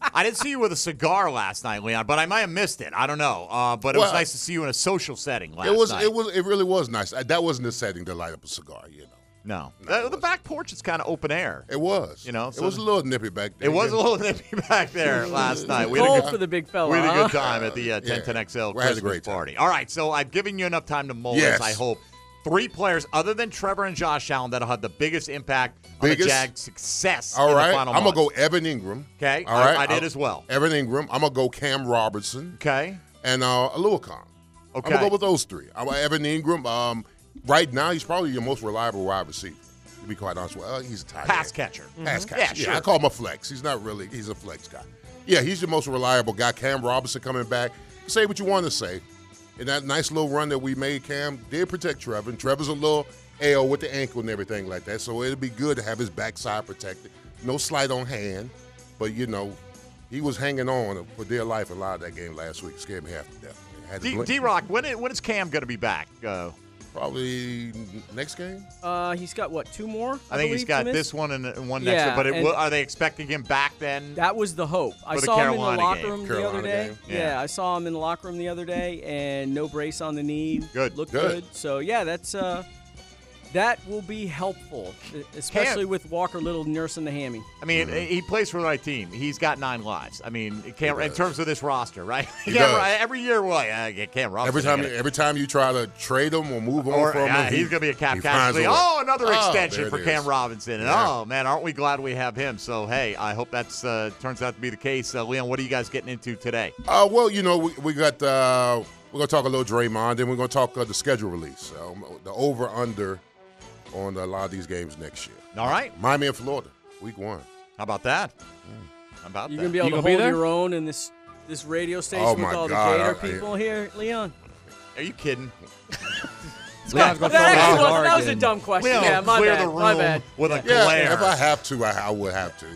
I didn't see you with a cigar last night, Leon, but I might have missed it. I don't know. But it was nice to see you in a social setting last night. It really was nice. That wasn't the setting to light up a cigar, you know. No, the back porch is kind of open air. It was. You know, so it was a little nippy back there. It was a little nippy back there last night. We had for the big fella. We had a good time at the 1010XL Christmas party. All right, so I've given you enough time to mull this, I hope. Three players other than Trevor and Josh Allen that'll have the biggest impact on the Jags' success in the final month. I'm going to go Evan Ingram. Okay. All right. I did as well. Evan Ingram. I'm going to go Cam Robinson. Okay. And Aluakan. Okay. I'm going to go with those three. Evan Ingram, right now, he's probably your most reliable wide receiver, to be quite honest with you. He's a tight end. Pass catcher. Pass catcher. Yeah, sure. I call him a flex. He's not really. He's a flex guy. Yeah, he's the most reliable guy. Cam Robinson coming back. Say what you want to say. And that nice little run that we made, Cam did protect Trevor. And Trevor's a little L with the ankle and everything like that. So it'd be good to have his backside protected. No slight on hand. But, you know, he was hanging on for dear life a lot of that game last week. It scared me half to death. D-Rock, when is Cam going to be back? Probably next game. He's got what, two more? I think he's got this one and one next one. But are they expecting him back then? That was the hope. I saw him in the locker room the other day. Yeah, I saw him in the locker room the other day, and no brace on the knee. Good, looked good. So yeah, that's that will be helpful, especially with Walker Little nursing the hammy. I mean, he plays for the right team. He's got 9 lives. I mean, in terms of this roster, right? Every year, Cam Robinson. Every time you try to trade him or move on from him, he's going to be a cap casualty. Another extension for Cam Robinson. And oh man, aren't we glad we have him? So hey, I hope that's turns out to be the case. Leon, what are you guys getting into today? Well, you know, we got we're going to talk a little Draymond, then we're going to talk the schedule release, the over under on a lot of these games next year. All right. Miami and Florida, week 1. How about that? How about that? You're going to be able to hold your own in this radio station with all the Gator people here, Leon? Are you kidding? That was a dumb question. Leon, clear the room with a glare. Yeah, if I have to, I would have to.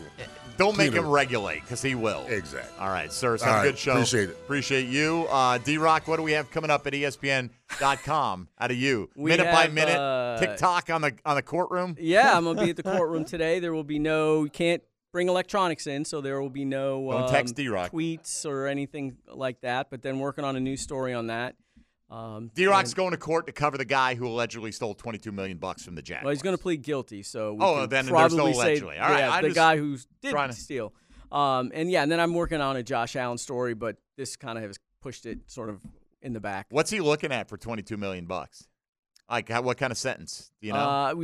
Don't make him regulate, because he will. Exactly. All right, sirs. Have a good show. Appreciate it. Appreciate you. D-Rock, what do we have coming up at ESPN.com out of you? Minute by minute, TikTok on the courtroom? Yeah, I'm going to be at the courtroom today. There will be you can't bring electronics in, so there will be no text D-Rock tweets or anything like that, but then working on a new story on that. D-Rock's going to court to cover the guy who allegedly stole $22 million from the Jaguars. Well, he's going to plead guilty, so then probably there's no allegedly. All right, the guy who did steal. And then I'm working on a Josh Allen story, but this kind of has pushed it sort of in the back. What's he looking at for $22 million? Like, what kind of sentence? Do you know?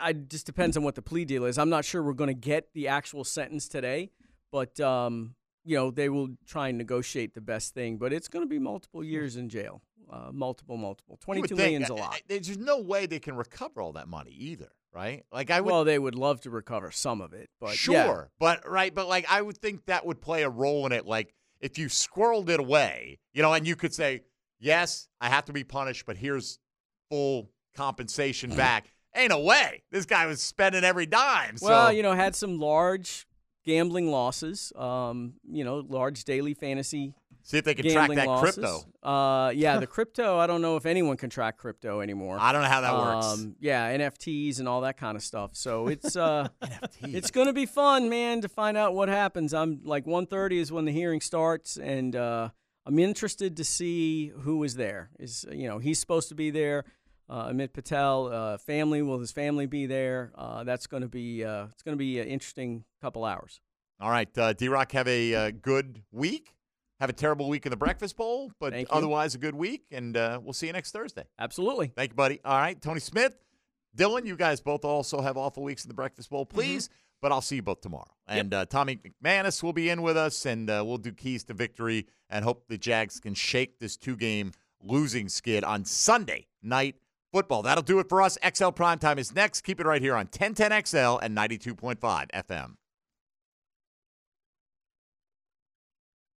I just depends on what the plea deal is. I'm not sure we're going to get the actual sentence today, but they will try and negotiate the best thing. But it's going to be multiple years in jail. multiple. $22 million is a lot. There's no way they can recover all that money either, right? Like I would, well, they would love to recover some of it, but sure, yeah. But right, but like I would think that would play a role in it. Like if you squirreled it away, you know, and you could say, yes, I have to be punished, but here's full compensation back. Ain't no way. This guy was spending every dime. So. Well, you know, had some large gambling losses. You know, large daily fantasy. See if they can track that losses. Crypto. Yeah, the crypto, I don't know if anyone can track crypto anymore. I don't know how that works. Yeah, NFTs and all that kind of stuff. So it's it's going to be fun, man, to find out what happens. I'm like 1:30 is when the hearing starts, and I'm interested to see who is there. You know, he's supposed to be there. Amit Patel, will his family be there? That's going to be it's going to be an interesting couple hours. All right, D-Rock, have a good week. Have a terrible week in the Breakfast Bowl, but otherwise a good week, and we'll see you next Thursday. Absolutely. Thank you, buddy. All right, Tony Smith, Dylan, you guys both also have awful weeks in the Breakfast Bowl, please, but I'll see you both tomorrow. And Tommy McManus will be in with us, and we'll do Keys to Victory and hope the Jags can shake this two-game losing skid on Sunday night football. That'll do it for us. XL Primetime is next. Keep it right here on 1010XL and 92.5 FM.